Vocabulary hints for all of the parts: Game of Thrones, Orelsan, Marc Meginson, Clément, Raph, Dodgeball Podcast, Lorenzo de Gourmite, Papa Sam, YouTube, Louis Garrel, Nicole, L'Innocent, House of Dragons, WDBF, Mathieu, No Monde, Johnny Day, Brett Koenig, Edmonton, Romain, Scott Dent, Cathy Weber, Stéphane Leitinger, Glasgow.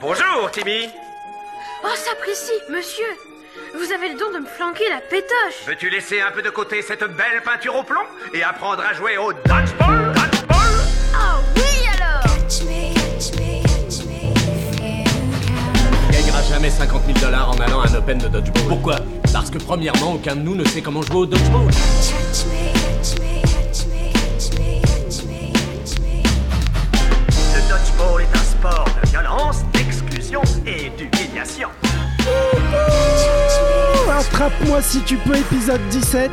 Bonjour, Timmy. Oh, s'apprécie, monsieur. Vous avez le don de me flanquer la pétoche. Veux-tu laisser un peu de côté cette belle peinture au plomb et apprendre à jouer au dodgeball? Oh oui, alors tu gagneras jamais 50 000 $ en allant à un open de dodgeball. Pourquoi? Parce que premièrement, aucun de nous ne sait comment jouer au dodgeball. Le dodgeball est un sport de violence, d'exclusion et d'humiliation. Attrape-moi si tu peux, épisode 17.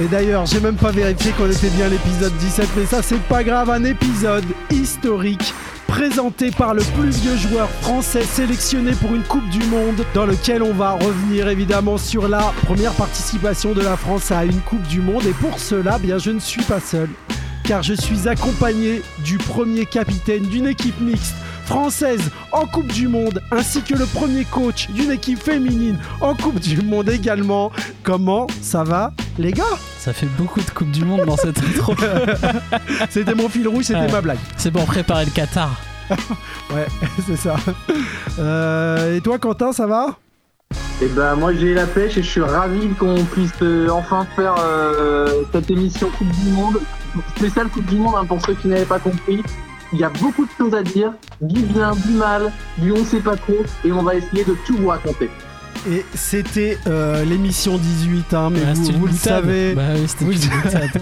Et d'ailleurs, j'ai même pas vérifié qu'on était bien l'épisode 17, mais ça c'est pas grave, un épisode historique présenté par le plus vieux joueur français sélectionné pour une Coupe du Monde, dans lequel on va revenir évidemment sur la première participation de la France à une Coupe du Monde. Et pour cela, bien je ne suis pas seul, car je suis accompagné du premier capitaine d'une équipe mixte française en Coupe du Monde, ainsi que le premier coach d'une équipe féminine en Coupe du Monde également. Comment ça va, les gars? Ça fait beaucoup de Coupe du Monde dans cette intro. C'était mon fil rouge, c'était ma blague. C'est pour préparer le Qatar. Ouais, c'est ça. Et toi, Quentin, ça va? Eh ben, moi, j'ai la pêche et je suis ravi qu'on puisse enfin faire cette émission Coupe du Monde. Spéciale Coupe du Monde, hein, pour ceux qui n'avaient pas compris. Il y a beaucoup de choses à dire, du bien, du mal, du on sait pas trop, et on va essayer de tout vous raconter. Et c'était l'émission 18, hein, mais vous le savez. Bah oui, c'était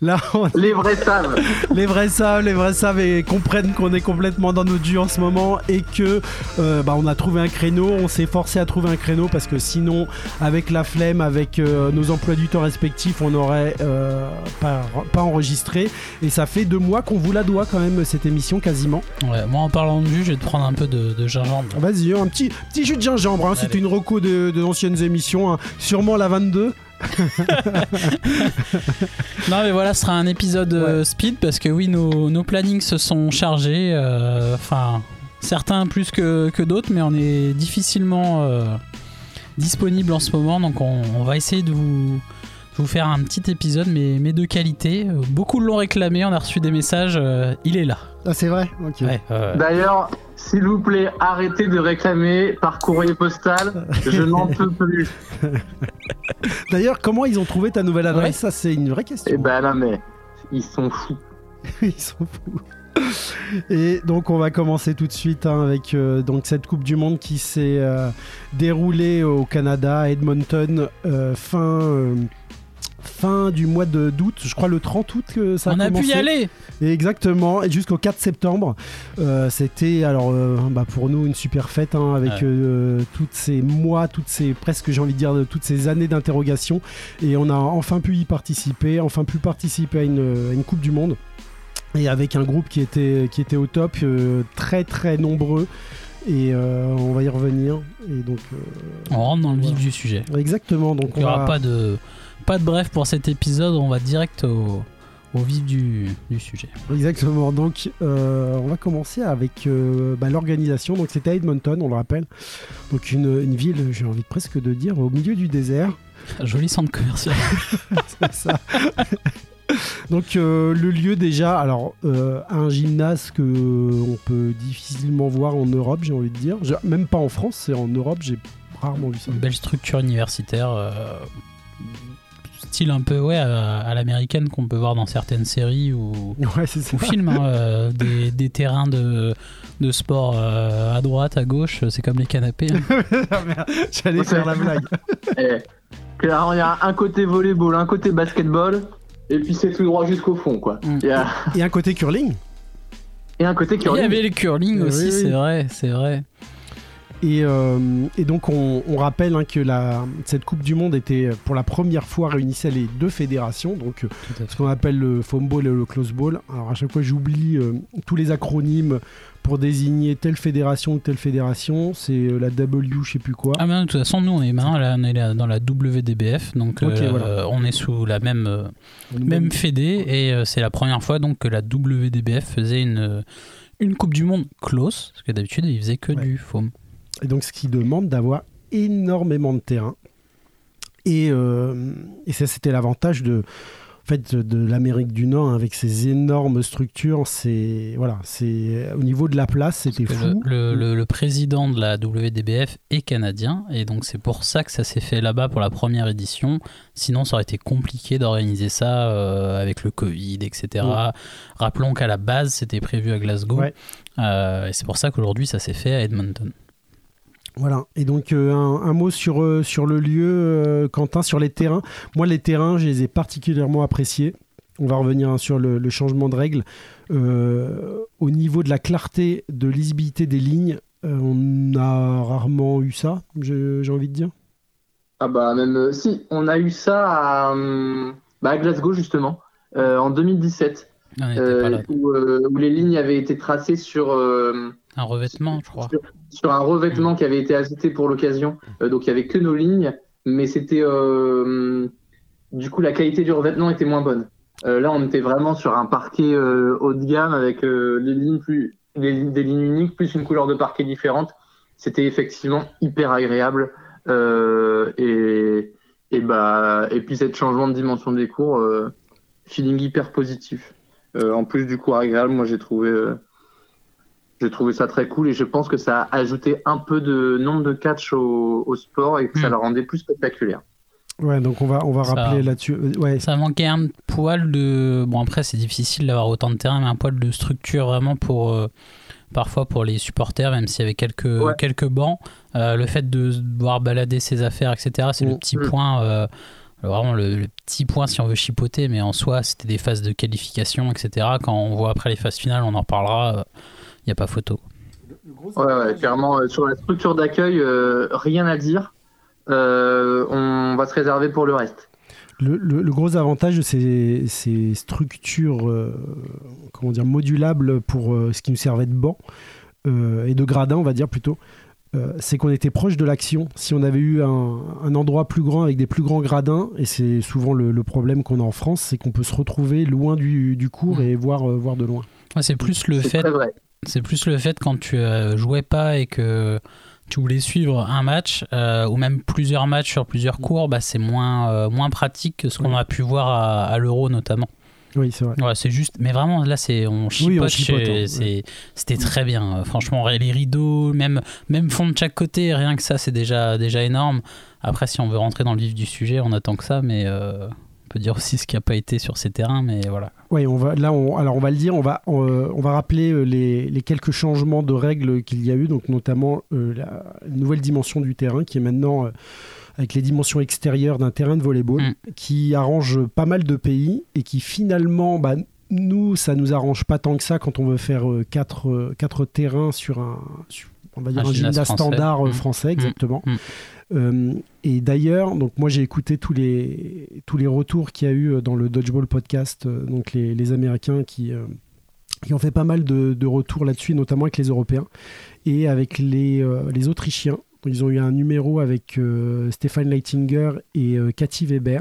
là, on... Les vrais savent. Les vrais savent et comprennent qu'on est complètement dans nos durs en ce moment et que on a trouvé un créneau, on s'est forcé à trouver un créneau parce que sinon, avec la flemme, avec nos emplois du temps respectifs, on n'aurait pas enregistré. Et ça fait 2 mois qu'on vous la doit quand même, cette émission, quasiment. Ouais, moi, en parlant de jus, je vais te prendre un peu de gingembre. Vas-y, un petit jus de gingembre. Hein, c'est une reco de anciennes émissions, hein, sûrement la 22. Non mais voilà, ce sera un épisode speed parce que oui, nos plannings se sont chargés, enfin certains plus que d'autres, mais on est difficilement disponible en ce moment, donc on va essayer de vous faire un petit épisode mais de qualité. Beaucoup l'ont réclamé, on a reçu des messages, il est là. Ah, c'est vrai, okay. Ouais, d'ailleurs, s'il vous plaît, arrêtez de réclamer par courrier postal, je n'en peux plus. D'ailleurs, comment ils ont trouvé ta nouvelle adresse? Ouais. Ça, c'est une vraie question. Eh ben là, mais ils sont fous. Ils sont fous. Et donc on va commencer tout de suite, hein, avec donc cette Coupe du Monde qui s'est déroulée au Canada, à Edmonton, fin du mois d'août, je crois le 30 août que ça a commencé. On a pu y aller. Et exactement, et jusqu'au 4 septembre. C'était alors pour nous une super fête, hein, avec toutes ces mois, presque j'ai envie de dire toutes ces années d'interrogation, et on a enfin pu y participer, à une Coupe du Monde, et avec un groupe qui était au top, très très nombreux. Et on va y revenir. Et donc, on rentre dans le vif du sujet. Exactement. Donc il n'y aura pas de bref pour cet épisode, on va direct au vif du sujet. Exactement, donc on va commencer avec l'organisation. Donc c'était à Edmonton, on le rappelle. Donc une ville, j'ai envie presque de dire, au milieu du désert. Un joli centre commercial. C'est ça. Donc le lieu déjà, alors un gymnase que on peut difficilement voir en Europe, j'ai envie de dire. Même pas en France, c'est en Europe, j'ai rarement vu ça. Une belle structure universitaire. Style un peu à l'américaine qu'on peut voir dans certaines séries ou films, hein, des terrains de sport à droite, à gauche, c'est comme les canapés, hein. Merde, j'allais faire la blague. Alors, il y a un côté volleyball, un côté basketball, et puis c'est tout droit jusqu'au fond, quoi. Et un côté curling. Il y avait le curling aussi, oui. C'est vrai. Et donc on rappelle, hein, que cette Coupe du Monde était pour la première fois réunissait les deux fédérations, donc ce qu'on appelle le foam ball et le close ball. Alors à chaque fois j'oublie tous les acronymes pour désigner telle fédération, c'est la W je sais plus quoi. Ah ben de toute façon nous on est maintenant là, on est là, dans la WDBF, donc voilà. On est sous la même fédé, et c'est la première fois donc que la WDBF faisait une Coupe du Monde close, parce que d'habitude ils faisaient que du foam. Et donc ce qui demande d'avoir énormément de terrain. Et ça, c'était l'avantage fait de l'Amérique du Nord avec ces énormes structures, c'est voilà, c'est au niveau de la place, c'était fou. Le président de la WDBF est canadien et donc c'est pour ça que ça s'est fait là-bas pour la première édition. Sinon, ça aurait été compliqué d'organiser ça avec le Covid, etc. Ouais. Rappelons qu'à la base, c'était prévu à Glasgow, ouais. Et c'est pour ça qu'aujourd'hui, ça s'est fait à Edmonton. Voilà, et donc un mot sur le lieu, Quentin, sur les terrains. Moi, les terrains, je les ai particulièrement appréciés. On va revenir sur le changement de règles. Au niveau de la clarté, de lisibilité des lignes, on a rarement eu ça, j'ai envie de dire. Ah bah même, si, on a eu ça à Glasgow justement, en 2017. Où les lignes avaient été tracées sur... un revêtement, je crois. Sur un revêtement qui avait été ajouté pour l'occasion. Donc, il n'y avait que nos lignes, mais c'était... du coup, la qualité du revêtement était moins bonne. Là, on était vraiment sur un parquet haut de gamme avec des lignes uniques, plus une couleur de parquet différente. C'était effectivement hyper agréable. Et puis, cet changement de dimension des cours, feeling hyper positif. En plus du cours agréable, moi, j'ai trouvé ça très cool et je pense que ça a ajouté un peu de nombre de catch au sport et que ça le rendait plus spectaculaire. Ouais, donc on va rappeler là-dessus. Ouais. Ça manquait un poil de... Bon, après, c'est difficile d'avoir autant de terrain, mais un poil de structure vraiment pour... parfois pour les supporters, même s'il y avait quelques bancs. Le fait de devoir balader ses affaires, etc., c'est le petit point... vraiment le petit point si on veut chipoter, mais en soi, c'était des phases de qualification, etc. Quand on voit après les phases finales, on en reparlera... Il n'y a pas photo. Ouais, clairement, sur la structure d'accueil, rien à dire. On va se réserver pour le reste. Le gros avantage de ces structures modulables pour ce qui nous servait de banc et de gradin, on va dire plutôt, c'est qu'on était proche de l'action. Si on avait eu un endroit plus grand avec des plus grands gradins, et c'est souvent le problème qu'on a en France, c'est qu'on peut se retrouver loin du cours et voir de loin. Ouais, c'est très vrai. C'est plus le fait quand tu jouais pas et que tu voulais suivre un match ou même plusieurs matchs sur plusieurs cours, bah c'est moins pratique que ce qu'on a pu voir à l'Euro notamment. Oui, c'est vrai. Ouais, c'est juste, mais vraiment là on chipote, c'était très bien. Franchement, les rideaux, même fond de chaque côté, rien que ça, c'est déjà énorme. Après, si on veut rentrer dans le vif du sujet, on attend que ça, mais. On peut dire aussi ce qui n'a pas été sur ces terrains, mais voilà. Oui, on va rappeler les quelques changements de règles qu'il y a eu, donc notamment la nouvelle dimension du terrain qui est maintenant avec les dimensions extérieures d'un terrain de volley-ball, qui arrange pas mal de pays et qui finalement, nous, ça ne nous arrange pas tant que ça quand on veut faire 4 terrains sur un gymnase standard français, exactement. Et d'ailleurs, donc moi j'ai écouté tous les retours qu'il y a eu dans le Dodgeball Podcast, donc les Américains qui ont fait pas mal de retours là-dessus, notamment avec les Européens et avec les Autrichiens. Ils ont eu un numéro avec Stéphane Leitinger et Cathy Weber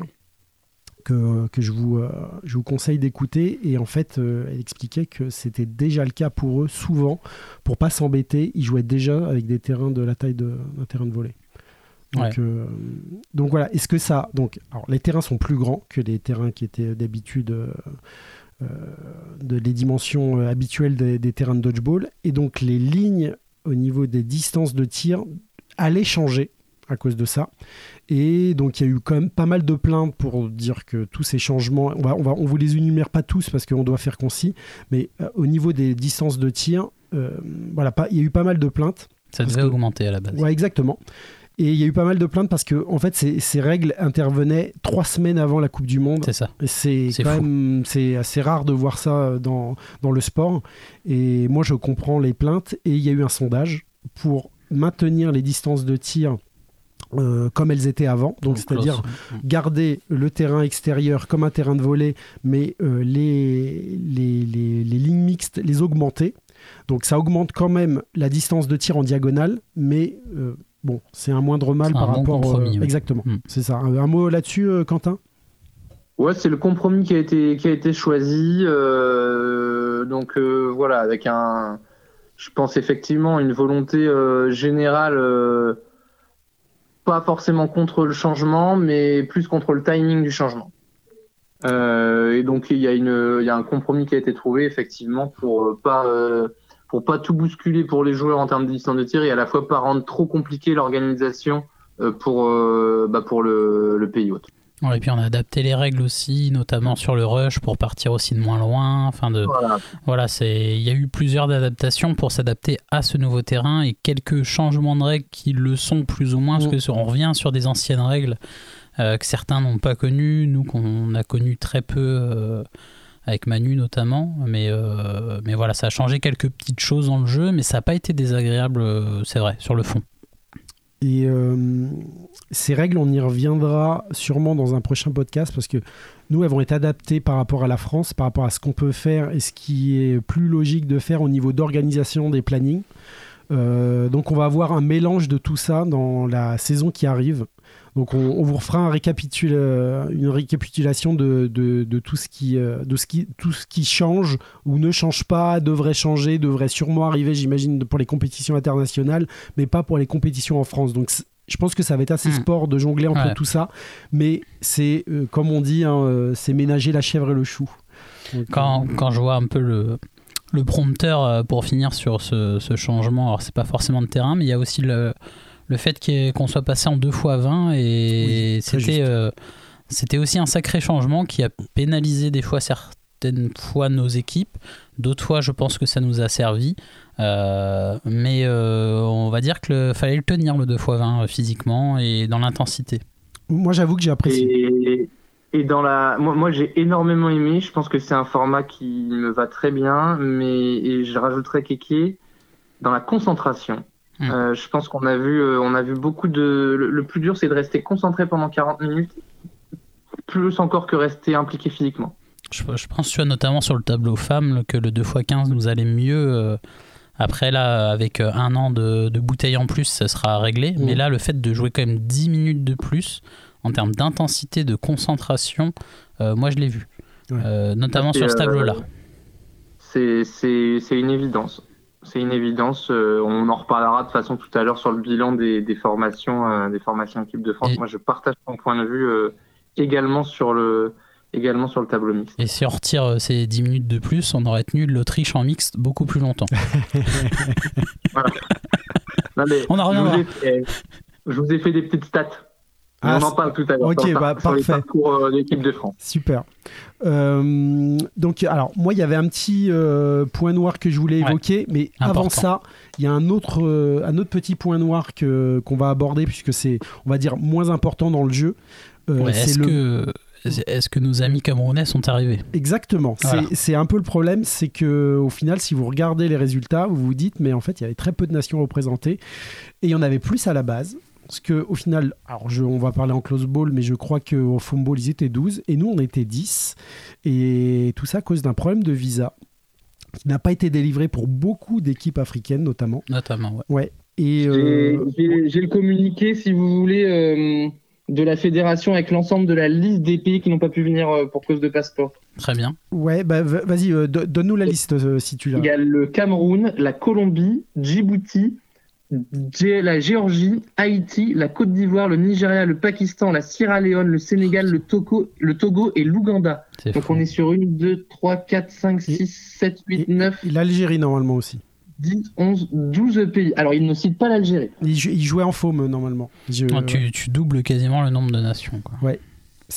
que je vous conseille d'écouter. Et en fait, elle expliquait que c'était déjà le cas pour eux, souvent, pour pas s'embêter, ils jouaient déjà avec des terrains de la taille d'un terrain de volley. Donc voilà, est-ce que ça... Donc, alors, les terrains sont plus grands que les terrains qui étaient d'habitude les dimensions habituelles des terrains de dodgeball. Et donc les lignes au niveau des distances de tir allaient changer à cause de ça. Et donc il y a eu quand même pas mal de plaintes pour dire que tous ces changements... On vous les énumère pas tous parce qu'on doit faire concis, mais au niveau des distances de tir, il y a eu pas mal de plaintes. Ça devait augmenter à la base. Oui, exactement. Et il y a eu pas mal de plaintes parce que en fait, ces règles intervenaient 3 semaines avant la Coupe du Monde. C'est ça. C'est quand même, c'est assez rare de voir ça dans le sport. Et moi, je comprends les plaintes. Et il y a eu un sondage pour maintenir les distances de tir comme elles étaient avant. Donc, c'est-à-dire garder le terrain extérieur comme un terrain de volley, mais les lignes mixtes, les augmenter. Donc, ça augmente quand même la distance de tir en diagonale, mais... c'est un moindre mal par rapport... Compromis, exactement, c'est ça. Un mot là-dessus, Quentin ? Ouais, c'est le compromis qui a été choisi. Voilà, avec je pense effectivement une volonté générale, pas forcément contre le changement, mais plus contre le timing du changement. Et donc il y a un compromis qui a été trouvé effectivement pour pas tout bousculer pour les joueurs en termes de distance de tir et à la fois pas rendre trop compliqué l'organisation pour le pays hôte. Bon, et puis on a adapté les règles aussi, notamment sur le rush pour partir aussi de moins loin. Voilà, il y a eu plusieurs adaptations pour s'adapter à ce nouveau terrain et quelques changements de règles qui le sont plus ou moins, parce qu'on revient sur des anciennes règles que certains n'ont pas connues, nous qu'on a connues très peu avec Manu notamment. Mais voilà, ça a changé quelques petites choses dans le jeu, mais ça n'a pas été désagréable, c'est vrai, sur le fond. Et ces règles, on y reviendra sûrement dans un prochain podcast parce que nous, elles vont être adaptées par rapport à la France, par rapport à ce qu'on peut faire et ce qui est plus logique de faire au niveau d'organisation des plannings. Donc, on va avoir un mélange de tout ça dans la saison qui arrive. Donc, on vous refera une récapitulation de tout ce qui change ou ne change pas, devrait changer, devrait sûrement arriver, j'imagine, pour les compétitions internationales, mais pas pour les compétitions en France. Donc, je pense que ça va être assez sport de jongler entre tout ça, mais c'est, comme on dit, c'est ménager la chèvre et le chou. Donc, quand je vois un peu le prompteur pour finir sur ce changement, alors c'est pas forcément de terrain, mais il y a aussi le fait qu'on soit passé en 2x20 et c'était aussi un sacré changement qui a pénalisé certaines fois nos équipes, d'autres fois je pense que ça nous a servi, mais on va dire qu'il fallait le tenir le 2x20 physiquement et dans l'intensité. Moi j'avoue que j'ai apprécié et moi j'ai énormément aimé, je pense que c'est un format qui me va très bien, mais je rajouterais Kéké dans la concentration. Je pense qu'on a vu, beaucoup de. Le plus dur, c'est de rester concentré pendant 40 minutes, plus encore que rester impliqué physiquement. Je pense, tu vois, notamment sur le tableau femmes, que le 2x15 nous allait mieux. Après, là, avec un an de bouteille en plus, ça sera réglé. Mais là, le fait de jouer quand même 10 minutes de plus, en termes d'intensité, de concentration, moi, je l'ai vu. Notamment sur ce tableau-là. C'est une évidence. C'est une évidence, on en reparlera de façon tout à l'heure sur le bilan des formations équipe de France. Et moi je partage mon point de vue également sur le tableau mixte. Et si on retire ces 10 minutes de plus, on aurait tenu l'Autriche en mixte beaucoup plus longtemps. Voilà. Non, mais on en reviendra. Je vous ai fait des petites stats. On en parle tout à l'heure. Ok, sur les parcours de l'équipe de France. Super. Donc, alors, moi, il y avait un petit point noir que je voulais évoquer, mais important. Avant ça, il y a un autre petit point noir qu'on va aborder, puisque c'est, on va dire, moins important dans le jeu. Est-ce que nos amis camerounais sont arrivés ? Exactement. Voilà. C'est un peu le problème, c'est qu'au final, si vous regardez les résultats, vous vous dites, mais en fait, il y avait très peu de nations représentées, et il y en avait plus à la base. Parce qu'au final, alors on va parler en close ball, mais je crois qu'au foam ball, ils étaient 12 et nous, on était 10. Et tout ça à cause d'un problème de visa qui n'a pas été délivré pour beaucoup d'équipes africaines, notamment. Notamment, ouais. Et j'ai le communiqué, si vous voulez, de la fédération avec l'ensemble de la liste des pays qui n'ont pas pu venir pour cause de passeport. Très bien. Ouais, bah, vas-y, donne-nous la liste si tu l'as. Il y a le Cameroun, la Colombie, Djibouti, la Géorgie, Haïti, la Côte d'Ivoire, le Nigeria, le Pakistan, la Sierra Leone, le Sénégal, le Togo et l'Ouganda. Donc on est sur 1, 2, 3, 4, 5, 6, 7, 8, 9. Et l'Algérie normalement aussi. 10, 11, 12 pays. Alors ils ne citent pas l'Algérie. Ils jouaient en faume normalement. Tu doubles quasiment le nombre de nations, quoi. Ouais.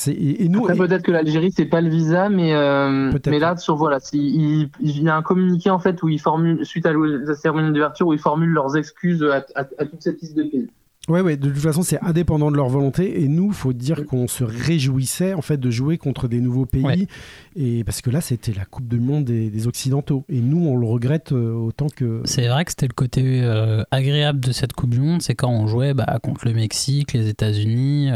Et nous, après, peut-être que l'Algérie c'est pas le visa, mais là sur il y a un communiqué en fait où ils formulent suite à la cérémonie d'ouverture où ils formulent leurs excuses à toute cette liste de pays. Ouais, de toute façon c'est indépendant de leur volonté et nous faut dire qu'on se réjouissait en fait de jouer contre des nouveaux pays et parce que là c'était la Coupe du Monde des Occidentaux et nous on le regrette autant que. C'est vrai que c'était le côté agréable de cette Coupe du Monde, c'est quand on jouait contre le Mexique, les États-Unis.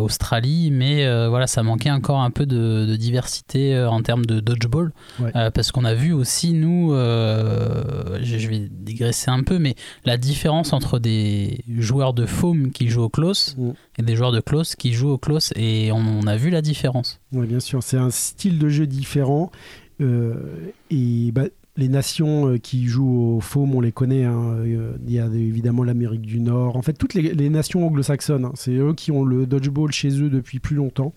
Australie, mais voilà, ça manquait encore un peu de diversité en termes de dodgeball, parce qu'on a vu aussi nous, je vais digresser un peu, mais la différence entre des joueurs de foam qui jouent au close et des joueurs de close qui jouent au close, et on a vu la différence. Oui, bien sûr, c'est un style de jeu différent et les nations qui jouent au foam, on les connaît, hein. Il y a évidemment l'Amérique du Nord. En fait, toutes les nations anglo-saxonnes, hein, c'est eux qui ont le dodgeball chez eux depuis plus longtemps.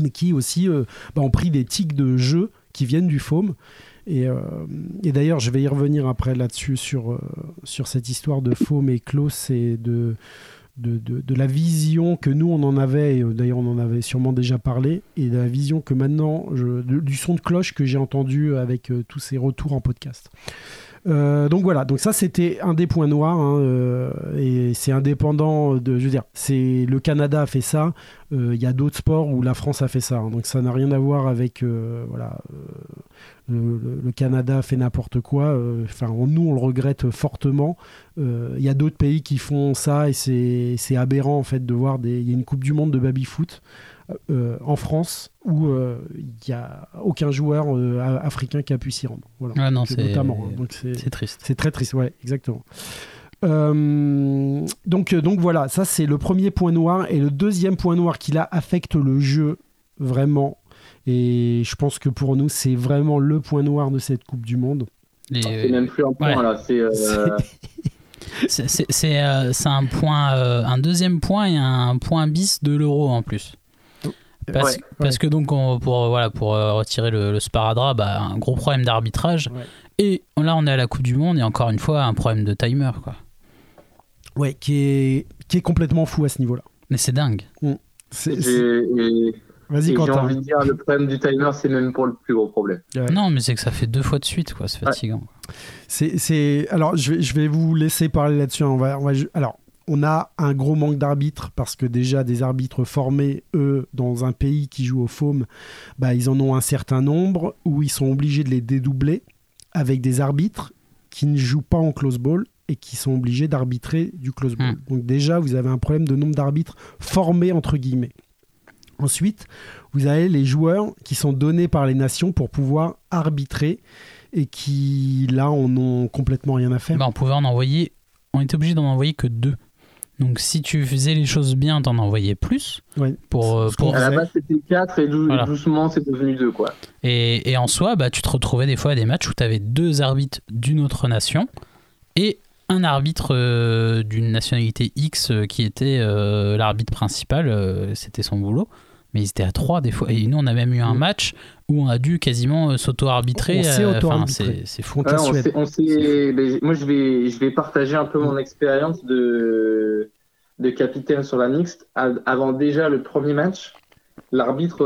mais qui aussi ont pris des tics de jeu qui viennent du foam. Et d'ailleurs, je vais y revenir après là-dessus sur cette histoire de foam et close et de la vision que nous on en avait, et d'ailleurs on en avait sûrement déjà parlé, et de la vision que maintenant du son de cloche que j'ai entendu avec tous ces retours en podcast. Donc voilà, donc ça c'était un des points noirs, hein, et c'est indépendant de, je veux dire, c'est le Canada a fait ça, y a d'autres sports où la France a fait ça, hein, donc ça n'a rien à voir avec le Canada fait n'importe quoi, enfin nous on le regrette fortement, y a d'autres pays qui font ça et c'est aberrant en fait de voir il y a une Coupe du Monde de baby-foot en France où il n'y a aucun joueur africain qui a pu s'y rendre. Voilà. Ah non, c'est triste. C'est très triste, ouais, exactement. Donc voilà, ça c'est le premier point noir. Et le deuxième point noir qui là affecte le jeu vraiment. Et je pense que pour nous, c'est vraiment le point noir de cette Coupe du Monde. C'est même plus un point, ouais. Là. C'est un point, un deuxième point et un point bis de l'euro en plus. Parce que donc pour retirer le sparadrap, un gros problème d'arbitrage, ouais. Et là on est à la Coupe du Monde et encore une fois un problème de timer quoi. Ouais, qui est complètement fou à ce niveau là. Mais c'est dingue. Vas-y Quentin. J'ai envie de dire le problème du timer c'est même pour le plus gros problème. Ouais. Non mais c'est que ça fait 2 fois de suite quoi, c'est fatigant. Ouais. Alors je vais vous laisser parler là-dessus, alors on a un gros manque d'arbitres parce que déjà des arbitres formés, eux, dans un pays qui joue au foam, ils en ont un certain nombre où ils sont obligés de les dédoubler avec des arbitres qui ne jouent pas en close ball et qui sont obligés d'arbitrer du close ball. Donc déjà, vous avez un problème de nombre d'arbitres formés, entre guillemets. Ensuite, vous avez les joueurs qui sont donnés par les nations pour pouvoir arbitrer et qui, là, en ont complètement rien à faire. On était obligé d'en envoyer que 2. Donc, si tu faisais les choses bien, t'en envoyais plus. Ouais. Pour à la base, c'était 4 et doucement, c'est devenu 2. Quoi. Et en soi, tu te retrouvais des fois à des matchs où t'avais 2 arbitres d'une autre nation et un arbitre d'une nationalité X qui était l'arbitre principal. C'était son boulot. Mais ils étaient à 3 des fois. Et nous, on a même eu un match où on a dû quasiment s'auto-arbitrer. On s'est auto-arbitré. C'est fou. Moi, je vais partager un peu mon expérience de capitaine sur la mixte. Avant déjà le premier match, l'arbitre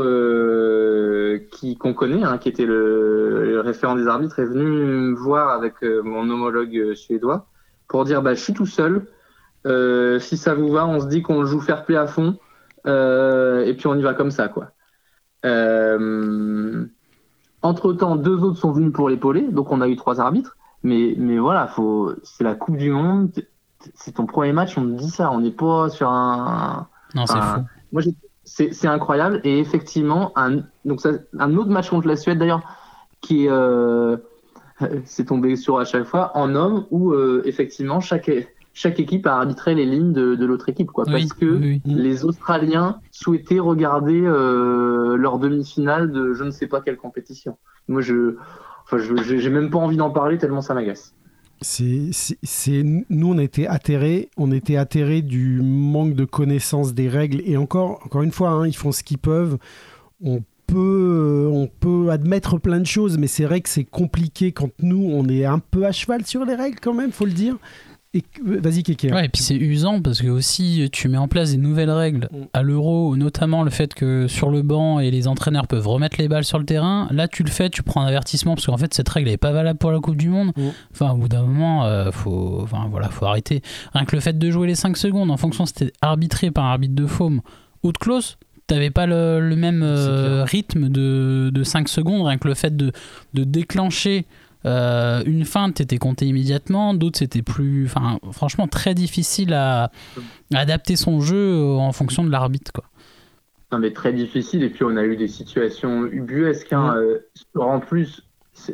qu'on connaît, hein, qui était le référent des arbitres, est venu me voir avec mon homologue suédois pour dire « je suis tout seul. Si ça vous va, on se dit qu'on le joue fair play à fond. » et puis on y va comme ça quoi. Entre temps 2 autres sont venus pour l'épauler, donc on a eu 3 arbitres, mais voilà, c'est la Coupe du Monde, c'est ton premier match, on te dit ça, on n'est pas sur un... Non, c'est fou. Moi, c'est incroyable, et effectivement un autre match contre la Suède d'ailleurs qui s'est tombé sur à chaque fois en homme où effectivement chaque équipe a arbitré les lignes de l'autre équipe, quoi, parce que les Australiens souhaitaient regarder leur demi-finale de je ne sais pas quelle compétition. Moi, j'ai même pas envie d'en parler tellement ça m'agace. Nous, on était atterrés du manque de connaissance des règles. Et encore une fois, hein, ils font ce qu'ils peuvent. On peut admettre plein de choses, mais c'est vrai que c'est compliqué quand nous, on est un peu à cheval sur les règles quand même, faut le dire. Et vas-y Kéké. Ouais, et puis c'est usant parce que aussi tu mets en place des nouvelles règles à l'euro, notamment le fait que sur le banc et les entraîneurs peuvent remettre les balles sur le terrain. Là tu le fais, tu prends un avertissement parce qu'en fait cette règle n'est pas valable pour la Coupe du Monde. Enfin au bout d'un moment faut arrêter. Rien que le fait de jouer les 5 secondes en fonction si t'es arbitré par un arbitre de foam ou de close, t'avais pas le même rythme de 5 secondes. Rien que le fait de déclencher une feinte, t'étais compté immédiatement, d'autres c'était plus, franchement très difficile à adapter son jeu en fonction de l'arbitre quoi. Non mais très difficile, et puis on a eu des situations ubuesques hein, en plus,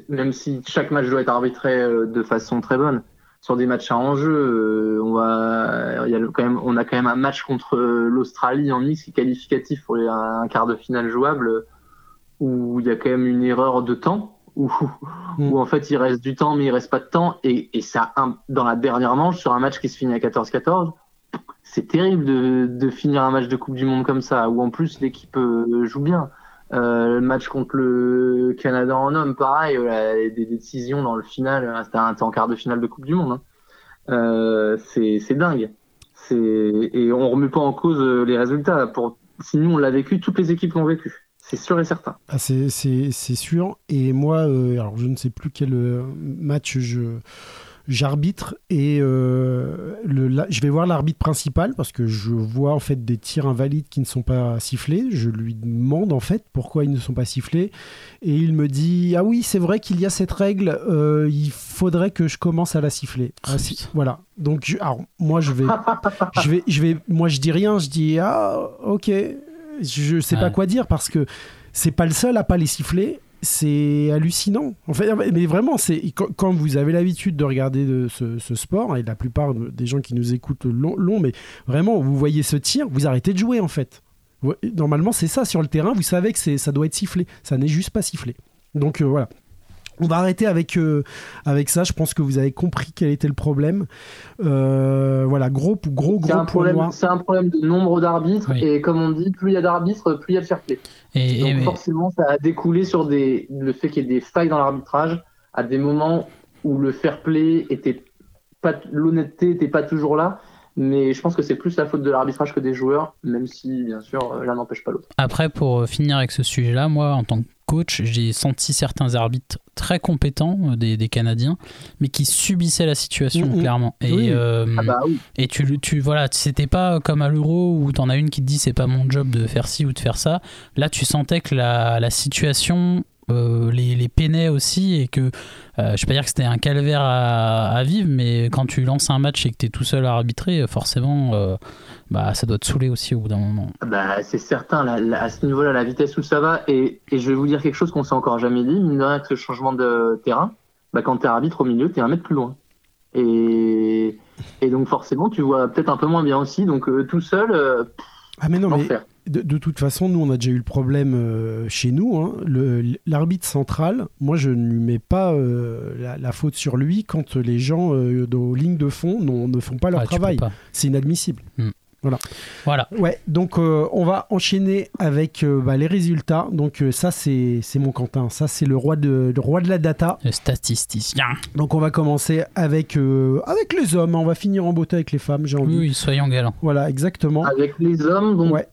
même si chaque match doit être arbitré de façon très bonne, sur des matchs à enjeu on a quand même un match contre l'Australie en mix qui est qualificatif pour un quart de finale jouable où il y a quand même une erreur de temps où en fait il reste du temps mais il reste pas de temps, et ça dans la dernière manche sur un match qui se finit à 14-14, c'est terrible de finir un match de Coupe du Monde comme ça, où en plus l'équipe joue bien. Le match contre le Canada en hommes, pareil, des décisions dans le final, c'était en quart de finale de Coupe du Monde. C'est dingue. Et on ne remet pas en cause les résultats. Sinon, on l'a vécu, toutes les équipes l'ont vécu. C'est sûr et certain. Ah, c'est sûr. Et moi, alors je ne sais plus quel match j'arbitre et je vais voir l'arbitre principal parce que je vois en fait des tirs invalides qui ne sont pas sifflés. Je lui demande en fait pourquoi ils ne sont pas sifflés et il me dit ah oui c'est vrai qu'il y a cette règle, il faudrait que je commence à la siffler. Ah, voilà. Donc alors, moi je dis rien, je dis ah ok, je sais pas quoi dire parce que c'est pas le seul à pas les siffler. C'est hallucinant. En fait, mais vraiment, quand vous avez l'habitude de regarder ce sport, et la plupart des gens qui nous écoutent l'ont, mais vraiment, vous voyez ce tir, vous arrêtez de jouer en fait. Normalement, c'est ça sur le terrain, vous savez que ça doit être sifflé. Ça n'est juste pas sifflé. Donc voilà. On va arrêter avec ça. Je pense que vous avez compris quel était le problème. Voilà, gros problème. C'est un problème de nombre d'arbitres. Oui. Et comme on dit, plus il y a d'arbitres, plus il y a de fair play. Donc forcément, ça a découlé sur le fait qu'il y ait des failles dans l'arbitrage à des moments où le fair play l'honnêteté n'était pas toujours là. Mais je pense que c'est plus la faute de l'arbitrage que des joueurs, même si, bien sûr, l'un n'empêche pas l'autre. Après, pour finir avec ce sujet-là, moi, en tant que coach, j'ai senti certains arbitres très compétents, des Canadiens, mais qui subissaient la situation, clairement. Et, oui. Et tu voilà, c'était pas comme à l'Euro où t'en as une qui te dit c'est pas mon job de faire ci ou de faire ça. Là, tu sentais que la situation les peinait aussi et que je vais pas dire que c'était un calvaire à vivre, mais quand tu lances un match et que t'es tout seul à arbitrer, forcément ça doit te saouler aussi au bout d'un moment. C'est certain, à ce niveau-là, la vitesse où ça va, et je vais vous dire quelque chose qu'on s'est encore jamais dit, mine de rien, que ce changement de terrain, quand t'es arbitre au milieu, t'es un mètre plus loin, et donc forcément tu vois peut-être un peu moins bien aussi, donc tout seul l'enfer. De toute façon, nous, on a déjà eu le problème chez nous. Hein. L'arbitre central, moi, je ne lui mets pas la faute sur lui quand les gens aux lignes de fond ne font pas leur travail. C'est inadmissible. Voilà. Ouais, donc, on va enchaîner avec les résultats. Donc, ça, c'est mon Quentin. Ça, c'est le roi de la data. Le statisticien. Donc, on va commencer avec les hommes. On va finir en beauté avec les femmes, j'ai envie. Oui, soyons galants. Voilà, exactement. Avec les hommes, donc... Ouais.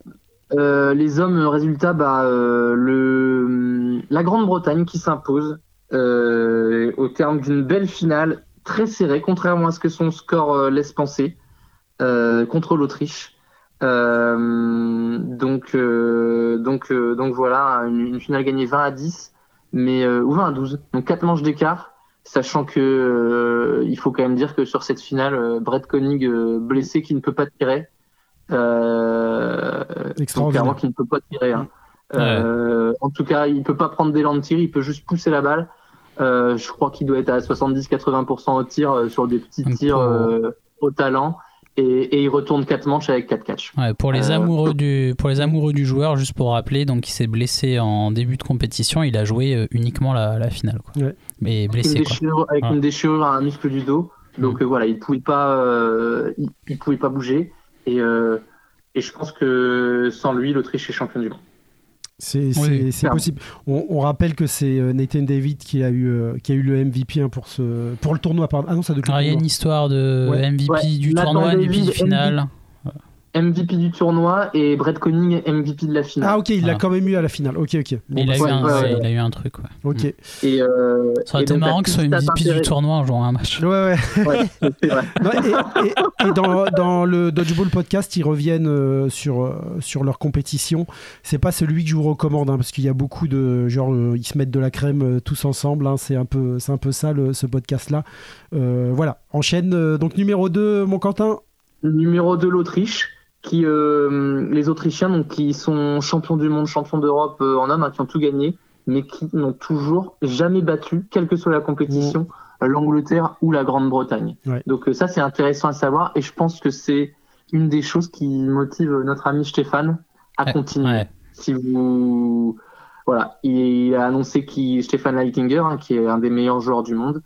Les hommes, résultat, la Grande-Bretagne qui s'impose au terme d'une belle finale très serrée, contrairement à ce que son score laisse penser, contre l'Autriche. Donc voilà, une finale gagnée 20-10, mais ou 20-12, donc 4 manches d'écart, sachant que il faut quand même dire que sur cette finale, Brett Koenig, blessé, qui ne peut pas tirer. Clairement qu'il ne peut pas tirer, hein. En tout cas il ne peut pas prendre d'élan de tir, il peut juste pousser la balle, je crois qu'il doit être à 70-80% au tir, sur des petits tirs au talent, et il retourne 4 manches avec 4 catchs. Ouais, pour les amoureux du joueur, juste pour rappeler, donc il s'est blessé en début de compétition, il a joué uniquement la finale, quoi. Ouais. Mais blessé, une déchirure à un muscle du dos, donc voilà, il ne pouvait pas bouger. Et je pense que sans lui, l'Autriche est championne du monde. C'est possible. On rappelle que c'est Nathan David qui a eu le MVP pour le tournoi. Pardon. Ah non, ça doit être le tournoi. Il y a une histoire de MVP du tournoi, MVP du finale. MVP du tournoi et Brett Koenig MVP de la finale. Ah ok, il l'a quand même eu à la finale. Ok. Bon, il a eu un truc. Ouais. Ok. Ça aurait été marrant que ce soit MVP du tournoi en jouant un match. Ouais. C'est vrai. Non, et dans le Dodgeball Podcast, ils reviennent sur leur compétition. C'est pas celui que je vous recommande, hein, parce qu'il y a beaucoup de ils se mettent de la crème tous ensemble. Hein, c'est un peu ça ce podcast là. Voilà. Enchaîne donc numéro 2, mon Quentin. Numéro 2, l'Autriche. Qui les Autrichiens, donc, qui sont champions du monde, champions d'Europe en hommes, hein, qui ont tout gagné, mais qui n'ont toujours jamais battu, quelle que soit la compétition, l'Angleterre ou la Grande-Bretagne. Ouais. Donc ça, c'est intéressant à savoir, et je pense que c'est une des choses qui motive notre ami Stéphane à continuer. Ouais. Voilà, il a annoncé Stéphane Leitinger, hein, qui est un des meilleurs joueurs du monde,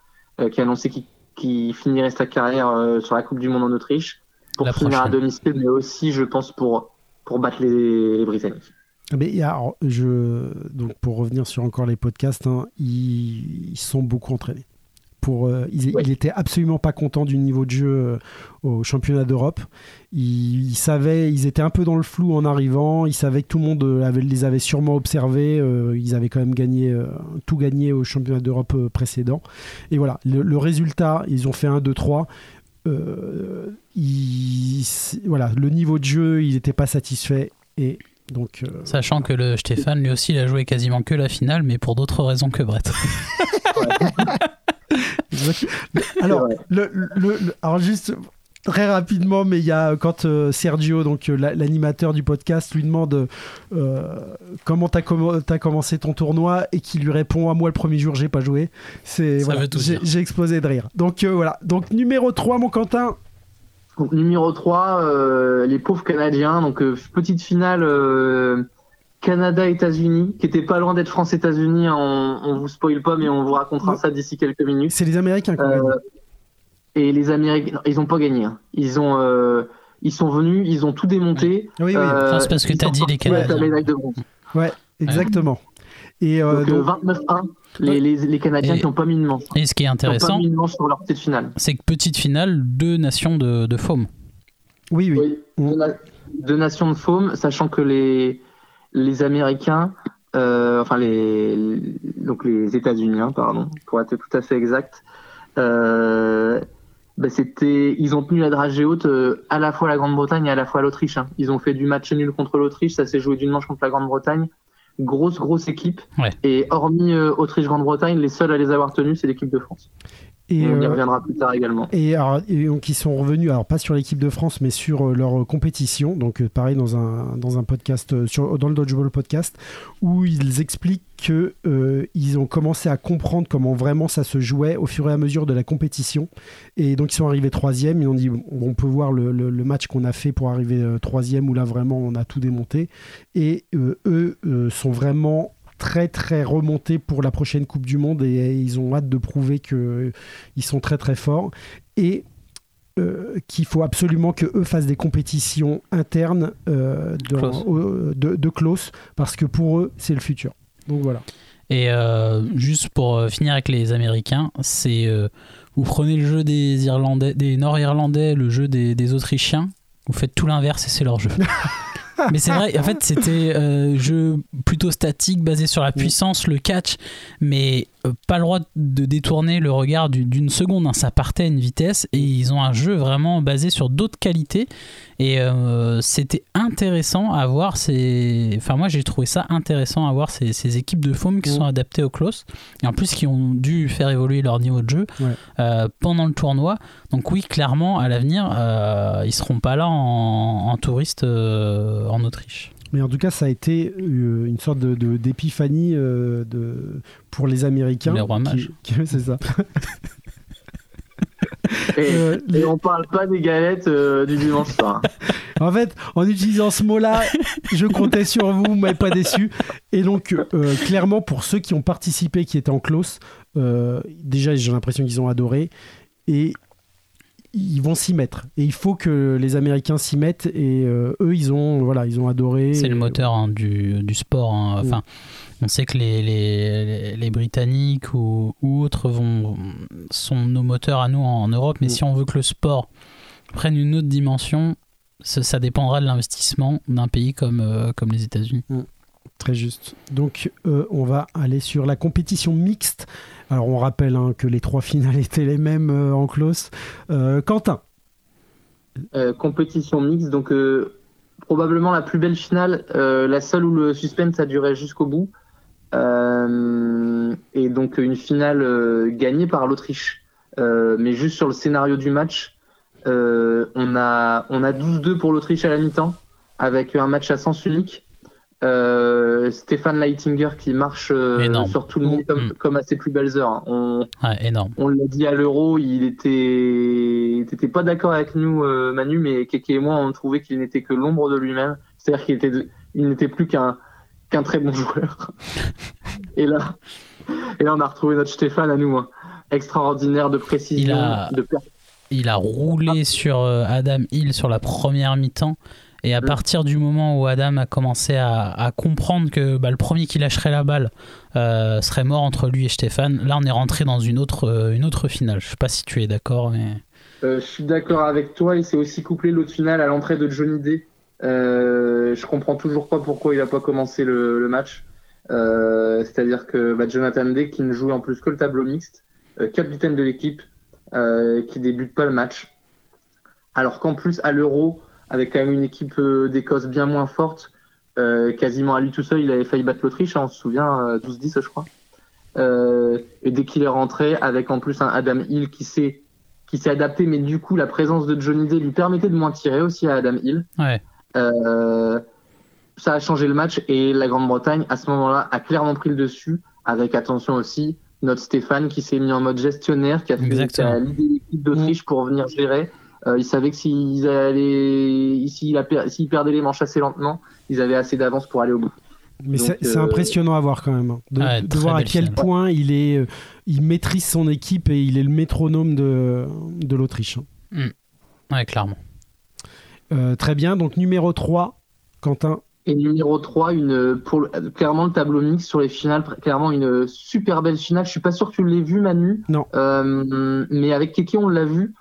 qui a annoncé qu'il finirait sa carrière sur la Coupe du Monde en Autriche. pour finir à domicile, mais aussi, je pense, pour battre les Britanniques. Mais alors, donc pour revenir sur encore les podcasts, hein, ils sont beaucoup entraînés. Il était absolument pas content du niveau de jeu au championnat d'Europe. Ils étaient un peu dans le flou en arrivant. Ils savaient que tout le monde les avait sûrement observés. Ils avaient quand même tout gagné au championnat d'Europe précédent. Et voilà, le résultat, ils ont fait 1-2-3. Le niveau de jeu, il n'était pas satisfait. Et donc, sachant que le Stéphane, lui aussi, il a joué quasiment que la finale, mais pour d'autres raisons que Brett. Alors, alors juste très rapidement, mais il y a quand Sergio, donc l'animateur du podcast, lui demande comment t'as commencé ton tournoi et qui lui répond: ah, moi le premier jour j'ai pas joué. J'ai explosé de rire. Donc voilà. Donc numéro 3, mon Quentin. Donc numéro 3, les pauvres Canadiens. Donc petite finale. Canada-États-Unis, qui était pas loin d'être France-États-Unis, on vous spoil pas, mais on vous racontera ça d'ici quelques minutes. C'est les Américains quand même. Et les Américains, non, ils ont pas gagné. Ils sont venus, ils ont tout démonté. Oui. Enfin, c'est parce que t'as dit les Canadiens. Ouais, exactement. Et donc 29-1, les Canadiens qui n'ont pas mis une manche. Et ce qui est intéressant, pas mis une manche sur leur petite finale. C'est que petite finale, deux nations de Faume. Oui. Deux nations de Faume, sachant que les Américains, les États-Unis, pour être tout à fait exact, ils ont tenu la dragée haute à la fois la Grande-Bretagne et à la fois l'Autriche. Hein. Ils ont fait du match nul contre l'Autriche, ça s'est joué d'une manche contre la Grande-Bretagne. Grosse équipe. Ouais. Et hormis Autriche-Grande-Bretagne, les seuls à les avoir tenus, c'est l'équipe de France. Et on y reviendra plus tard également. Et donc ils sont revenus, alors pas sur l'équipe de France, mais sur leur compétition. Donc pareil dans un podcast, dans le Dodgeball Podcast, où ils expliquent qu'ils ont commencé à comprendre comment vraiment ça se jouait au fur et à mesure de la compétition. Et donc ils sont arrivés 3e. Ils ont dit, on peut voir le match qu'on a fait pour arriver 3e, où là vraiment on a tout démonté. Et eux sont vraiment très très remontés pour la prochaine Coupe du Monde, et ils ont hâte de prouver qu'ils sont très très forts, et qu'il faut absolument qu'eux fassent des compétitions internes de close, parce que pour eux c'est le futur. Donc voilà. Et juste pour finir avec les Américains, c'est vous prenez le jeu des Irlandais, des Nord-Irlandais, le jeu des Autrichiens, vous faites tout l'inverse et c'est leur jeu. Mais c'est vrai, en fait, c'était un jeu plutôt statique, basé sur la puissance, le catch, mais pas le droit de détourner le regard d'une seconde. Hein. Ça partait à une vitesse, et ils ont un jeu vraiment basé sur d'autres qualités. Et c'était intéressant à voir. Enfin, moi, j'ai trouvé ça intéressant à voir ces équipes de Faume qui sont adaptées au close, et en plus qui ont dû faire évoluer leur niveau de jeu pendant le tournoi. Donc oui, clairement, à l'avenir, ils seront pas là en touriste en Autriche. Mais en tout cas, ça a été une sorte d'épiphanie pour les Américains. Les rois mages. C'est ça. Et on parle pas des galettes du dimanche soir. En fait, en utilisant ce mot-là, je comptais sur vous, mais pas déçu. Et donc, clairement, pour ceux qui ont participé, qui étaient en close, déjà, j'ai l'impression qu'ils ont adoré. Et ils vont s'y mettre, et il faut que les Américains s'y mettent, et eux ils ont adoré. C'est le moteur du sport, hein. Enfin, on sait que les Britanniques ou autres sont nos moteurs à nous en Europe, mais si on veut que le sport prenne une autre dimension, ça dépendra de l'investissement d'un pays comme les États-Unis. Très juste. Donc on va aller sur la compétition mixte. Alors on rappelle que les trois finales étaient les mêmes en close. Quentin. Compétition mixte, donc probablement la plus belle finale, la seule où le suspense a duré jusqu'au bout. Et donc une finale gagnée par l'Autriche. Mais juste sur le scénario du match, on a 12-2 pour l'Autriche à la mi-temps, avec un match à sens unique. Stéphane Leitinger qui marche sur tout le monde comme à ses plus belles heures. On l'a dit à l'Euro, il était pas d'accord avec nous, Manu, mais Kéké et moi on trouvait qu'il n'était que l'ombre de lui-même, c'est-à-dire qu'il n'était plus qu'un très bon joueur. et là on a retrouvé notre Stéphane à nous, hein. Extraordinaire de précision, de il a roulé sur Adam Hill sur la première mi-temps. Et à partir du moment où Adam a commencé à comprendre que le premier qui lâcherait la balle serait mort entre lui et Stéphane, là on est rentré dans une autre finale. Je ne sais pas si tu es d'accord. Mais... je suis d'accord avec toi, et c'est aussi couplé l'autre finale à l'entrée de Johnny Day. Je comprends toujours pas pourquoi il n'a pas commencé le match. C'est-à-dire que Jonathan Day, qui ne joue en plus que le tableau mixte, capitaine de l'équipe, qui débute pas le match. Alors qu'en plus, à l'Euro, avec quand même une équipe d'Écosse bien moins forte, quasiment à lui tout seul, il avait failli battre l'Autriche, on se souvient, 12-10 je crois. Et dès qu'il est rentré, avec en plus un Adam Hill qui s'est adapté, mais du coup la présence de Johnny Day lui permettait de moins tirer aussi à Adam Hill. Ouais. Ça a changé le match, et la Grande-Bretagne à ce moment-là a clairement pris le dessus, avec attention aussi notre Stéphane qui s'est mis en mode gestionnaire, qui a fait l'idée de l'équipe d'Autriche pour venir gérer. Il savait que s'ils perdaient les manches assez lentement, ils avaient assez d'avance pour aller au bout. Mais donc, c'est impressionnant à voir quand même, de voir à quel point il maîtrise son équipe et il est le métronome de l'Autriche. Mmh. Ouais, clairement. Très bien, donc numéro 3, Quentin. Et numéro 3, clairement le tableau mixte sur les finales, clairement une super belle finale. Je ne suis pas sûr que tu l'aies vu, Manu. Non. Mais avec Kéké, on l'a vu.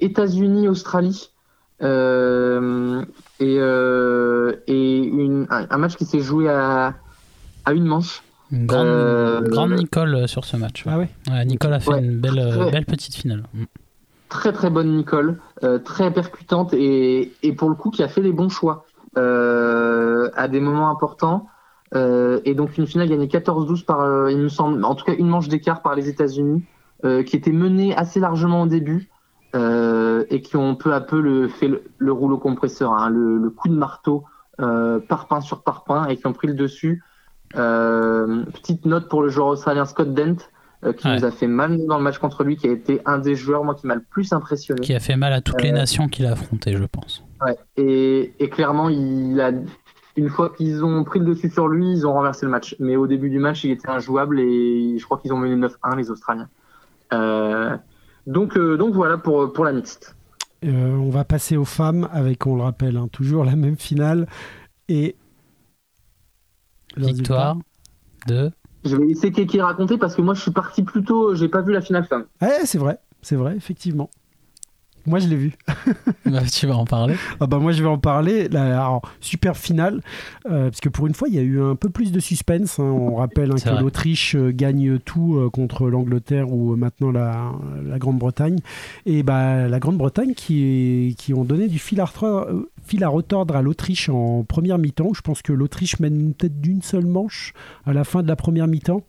États-Unis, Australie, et un match qui s'est joué à une manche. Une grande Nicole sur ce match. Ouais. Ah ouais. Ouais, Nicole a fait une belle petite finale. Très très bonne Nicole, très percutante, et pour le coup qui a fait les bons choix à des moments importants. Et donc une finale gagnée 14-12 par, il me semble, en tout cas une manche d'écart par les États-Unis. Qui étaient menés assez largement au début, et qui ont peu à peu fait le rouleau compresseur, le coup de marteau parpaing sur parpaing, et qui ont pris le dessus. Petite note pour le joueur australien Scott Dent, qui nous a fait mal dans le match contre lui, qui a été un des joueurs moi qui m'a le plus impressionné. Qui a fait mal à toutes les nations qu'il a affrontées, je pense. Ouais. Et clairement, une fois qu'ils ont pris le dessus sur lui, ils ont renversé le match. Mais au début du match, il était injouable, et je crois qu'ils ont mené 9-1 les Australiens. Donc voilà pour la mixte. On va passer aux femmes avec, on le rappelle, toujours la même finale et victoire de. Je vais laisser Kéké raconter parce que moi je suis parti plutôt, j'ai pas vu la finale femme. Ouais, c'est vrai, effectivement. Moi je l'ai vu. Bah, tu vas en parler. Ah bah moi je vais en parler. Alors, super finale, parce que pour une fois il y a eu un peu plus de suspense. On rappelle que l'Autriche gagne tout contre l'Angleterre ou maintenant la Grande-Bretagne. Et la Grande-Bretagne qui ont donné du fil à retordre à l'Autriche en première mi-temps. Je pense que l'Autriche mène peut-être d'une seule manche à la fin de la première mi-temps.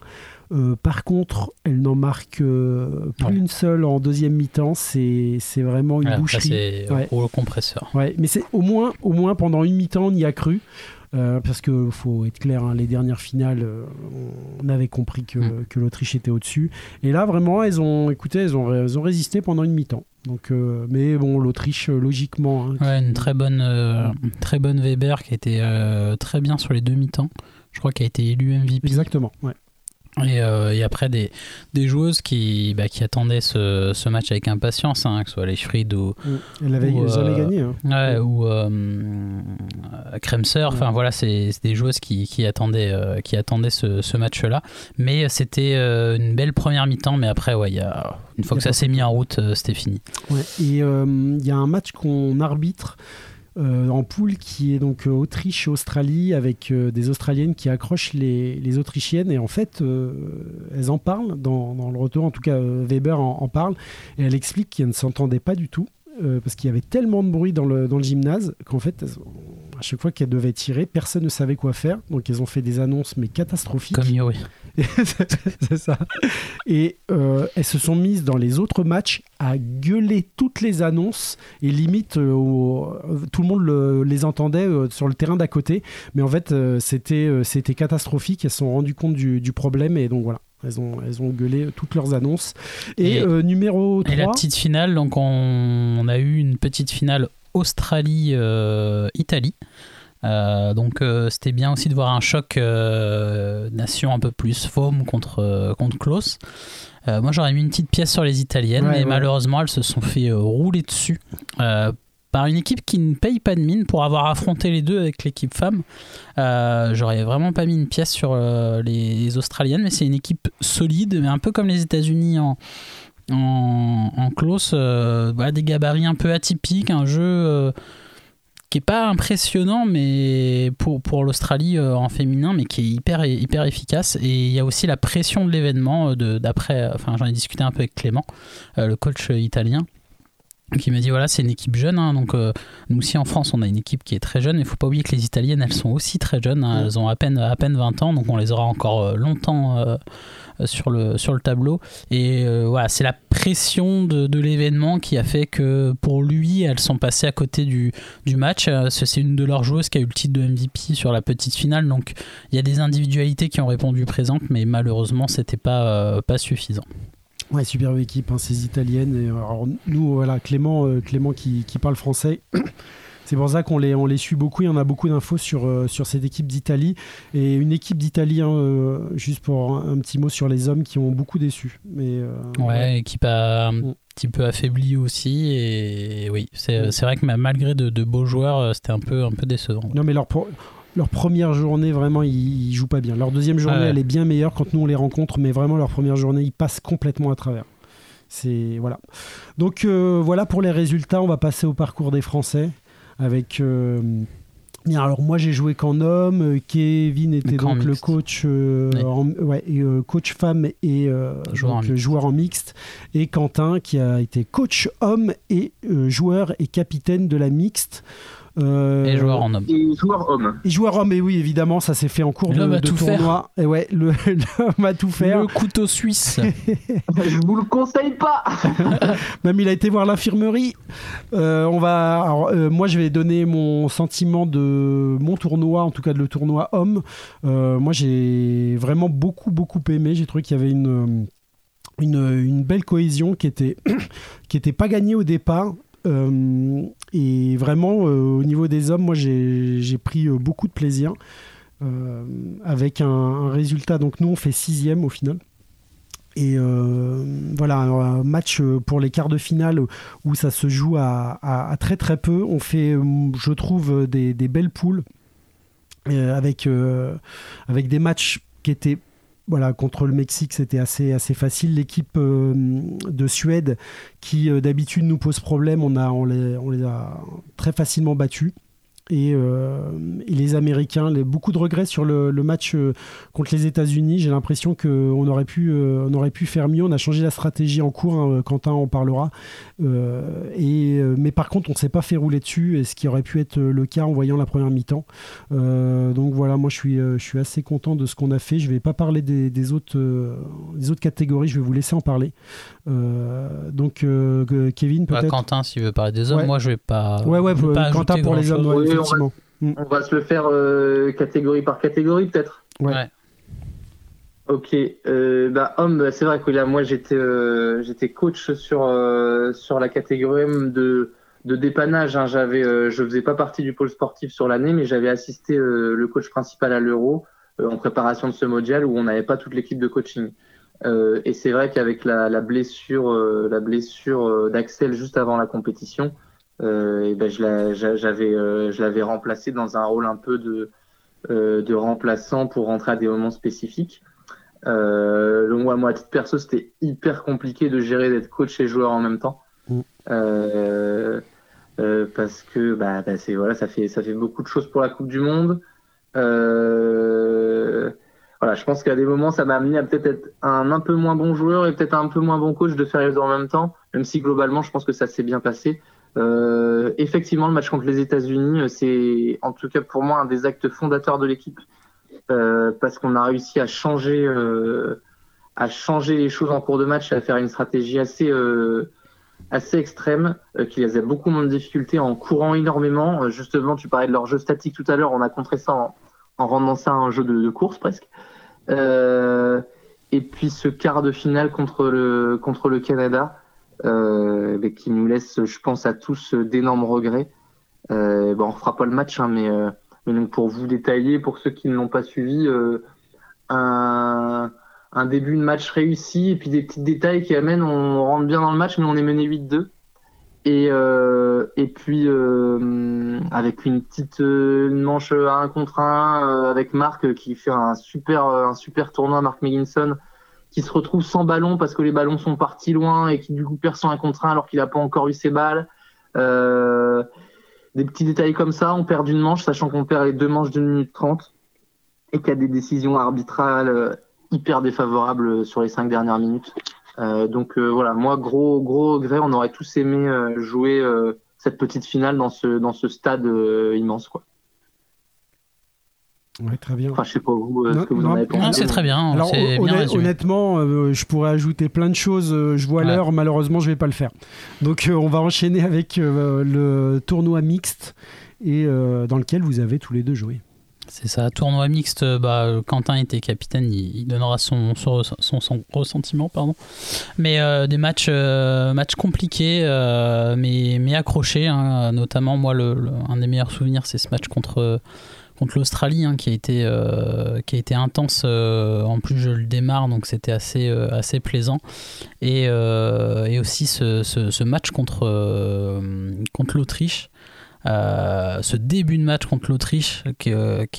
Par contre, elle n'en marque plus une seule en deuxième mi-temps. C'est vraiment une boucherie. C'est au compresseur. Ouais, mais c'est au moins pendant une mi-temps, on y a cru. Parce qu'il faut être clair, les dernières finales, on avait compris que l'Autriche était au-dessus. Et là, vraiment, elles ont résisté pendant une mi-temps. Donc, mais bon, l'Autriche, logiquement. Une très bonne Weber qui était très bien sur les deux mi-temps. Je crois qu'elle a été élue MVP. Exactement, ouais. Et après des joueuses qui attendaient ce match avec impatience, que ce soit les Schrid ou elle avait gagné Kremser, c'est des joueuses qui attendaient ce match-là, mais c'était une belle première mi-temps, mais après une fois que ça s'est mis en route, c'était fini. Et il y a un match qu'on arbitre en poule qui est donc Autriche-Australie avec des Australiennes qui accrochent les Autrichiennes, et en fait elles en parlent dans le retour, en tout cas Weber en parle, et elle explique qu'elle ne s'entendait pas du tout parce qu'il y avait tellement de bruit dans le gymnase qu'en fait à chaque fois qu'elles devaient tirer, personne ne savait quoi faire, donc elles ont fait des annonces mais catastrophiques comme Yuri. C'est ça. Et elles se sont mises dans les autres matchs à gueuler toutes les annonces, et limite tout le monde les entendait sur le terrain d'à côté, mais en fait c'était catastrophique. Elles se sont rendues compte du problème, et donc voilà, elles ont gueulé toutes leurs annonces. Et numéro 3, et la petite finale, donc on a eu une petite finale Australie Italie. Donc c'était bien aussi de voir un choc nation un peu plus Foam contre Klose, Moi j'aurais mis une petite pièce sur les Italiennes, mais malheureusement elles se sont fait rouler dessus par une équipe qui ne paye pas de mine pour avoir affronté les deux avec l'équipe femme. J'aurais vraiment pas mis une pièce sur les Australiennes, mais c'est une équipe solide, mais un peu comme les États-Unis en close, des gabarits un peu atypiques, un jeu qui n'est pas impressionnant mais pour l'Australie en féminin, mais qui est hyper, hyper efficace. Et il y a aussi la pression de l'événement d'après, enfin j'en ai discuté un peu avec Clément, le coach italien, qui m'a dit voilà, c'est une équipe jeune, hein, donc nous aussi en France on a une équipe qui est très jeune, mais il ne faut pas oublier que les Italiennes elles sont aussi très jeunes, hein, elles ont à peine 20 ans, donc on les aura encore longtemps sur le tableau. Et voilà, c'est la pression de l'événement qui a fait que pour lui elles sont passées à côté du match. C'est une de leurs joueuses qui a eu le titre de MVP sur la petite finale, donc il y a des individualités qui ont répondu présentes, mais malheureusement c'était pas suffisant. Ouais, superbe équipe, hein, ces Italiennes. Et alors, nous voilà, Clément qui parle français. C'est pour ça qu'on les suit beaucoup, et on a beaucoup d'infos sur cette équipe d'Italie. Et une équipe d'Italie, juste pour un petit mot sur les hommes qui ont beaucoup déçu. Mais, équipe un petit peu affaiblie aussi. Et oui, c'est vrai que malgré de beaux joueurs, c'était un peu décevant. Ouais. Non, mais leur première journée, vraiment, ils jouent pas bien. Leur deuxième journée, elle est bien meilleure quand nous on les rencontre. Mais vraiment, leur première journée, ils passent complètement à travers. C'est, voilà. Donc voilà pour les résultats. On va passer au parcours des Français. Avec alors moi j'ai joué qu'en homme, Kevin était donc mixte. Le coach coach femme et joueur en mixte, et Quentin qui a été coach homme et joueur et capitaine de la mixte. Et joueur en homme. Et joueur homme, et oui, évidemment, ça s'est fait en cours de tournoi. Et ouais, l'homme a tout fait. Le couteau suisse. Je vous le conseille pas. Même il a été voir l'infirmerie. Moi, je vais donner mon sentiment de mon tournoi, en tout cas de le tournoi homme. Moi, j'ai vraiment beaucoup aimé. J'ai trouvé qu'il y avait une belle cohésion qui était pas gagnée au départ. Et vraiment au niveau des hommes, moi j'ai pris beaucoup de plaisir avec un résultat. Donc nous on fait 6e au final, et voilà, un match pour les quarts de finale où ça se joue à très très peu. On fait, je trouve, des belles poules avec des matchs qui étaient, voilà, contre le Mexique, c'était assez facile. L'équipe de Suède, qui d'habitude nous pose problème, on les a très facilement battus. Et les Américains, beaucoup de regrets sur le match contre les États-Unis. J'ai l'impression qu'on aurait pu faire mieux. On a changé la stratégie en cours, hein, Quentin en parlera. Mais par contre, on ne s'est pas fait rouler dessus, et ce qui aurait pu être le cas en voyant la première mi-temps. Donc voilà, moi je suis assez content de ce qu'on a fait. Je ne vais pas parler des autres catégories, je vais vous laisser en parler. Donc Kevin, peut-être. Quentin, s'il veut parler des hommes, moi je ne vais pas. Quentin pour les hommes. Ouais, on va se le faire catégorie par catégorie, peut-être. Ouais. Ok. Homme, c'est vrai que là, moi, j'étais coach sur la catégorie de dépannage. Hein. Je faisais pas partie du pôle sportif sur l'année, mais j'avais assisté le coach principal à l'Euro en préparation de ce mondial où on n'avait pas toute l'équipe de coaching. Et c'est vrai qu'avec la blessure, d'Axel juste avant la compétition. Je l'avais remplacé dans un rôle un peu de remplaçant pour rentrer à des moments spécifiques. Moi, à titre perso, c'était hyper compliqué de gérer d'être coach et joueur en même temps, parce que ça fait beaucoup de choses pour la Coupe du Monde. Je pense qu'à des moments, ça m'a amené à peut-être être un peu moins bon joueur et peut-être un peu moins bon coach de faire les deux en même temps, même si globalement, je pense que ça s'est bien passé. Effectivement, le match contre les États-Unis, c'est en tout cas pour moi un des actes fondateurs de l'équipe, parce qu'on a réussi à changer les choses en cours de match, à faire une stratégie assez extrême, qui les a beaucoup moins de difficultés en courant énormément. Justement, tu parlais de leur jeu statique tout à l'heure, on a contré ça en rendant ça un jeu de course presque. Et puis ce quart de finale contre le Canada. Qui nous laisse, je pense, à tous d'énormes regrets. On ne refera pas le match, hein, mais donc pour vous détailler, pour ceux qui ne l'ont pas suivi, un début de match réussi et puis des petits détails qui amènent, on rentre bien dans le match mais on est mené 8-2 et puis avec une petite manche à 1 contre 1 avec Marc qui fait un super tournoi, Marc Meginson, qui se retrouve sans ballon parce que les ballons sont partis loin et qui du coup perd son 1 contre 1 alors qu'il n'a pas encore eu ses balles. Des petits détails comme ça, on perd d'une manche, sachant qu'on perd les deux manches d'une minute 30 et qu'il y a des décisions arbitrales hyper défavorables sur les 5 dernières minutes. Donc voilà, moi, gros regret, on aurait tous aimé jouer cette petite finale dans ce stade immense, quoi. Ouais, très bien. Enfin, je sais pas vous ce que vous en avez pensé. Non, c'est très bien. Alors, c'est bien honnêtement, je pourrais ajouter plein de choses. Je vois l'heure, malheureusement, je vais pas le faire. Donc, on va enchaîner avec le tournoi mixte et dans lequel vous avez tous les deux joué. C'est ça, tournoi mixte. Quentin était capitaine, il donnera son ressentiment, pardon. Mais des matchs compliqués, mais accrochés. Hein. Notamment, moi, un des meilleurs souvenirs, c'est ce match contre l'Australie, hein, qui a été intense. En plus, je le démarre, donc c'était assez plaisant. Et aussi ce match contre l'Autriche, ce début de match contre l'Autriche qui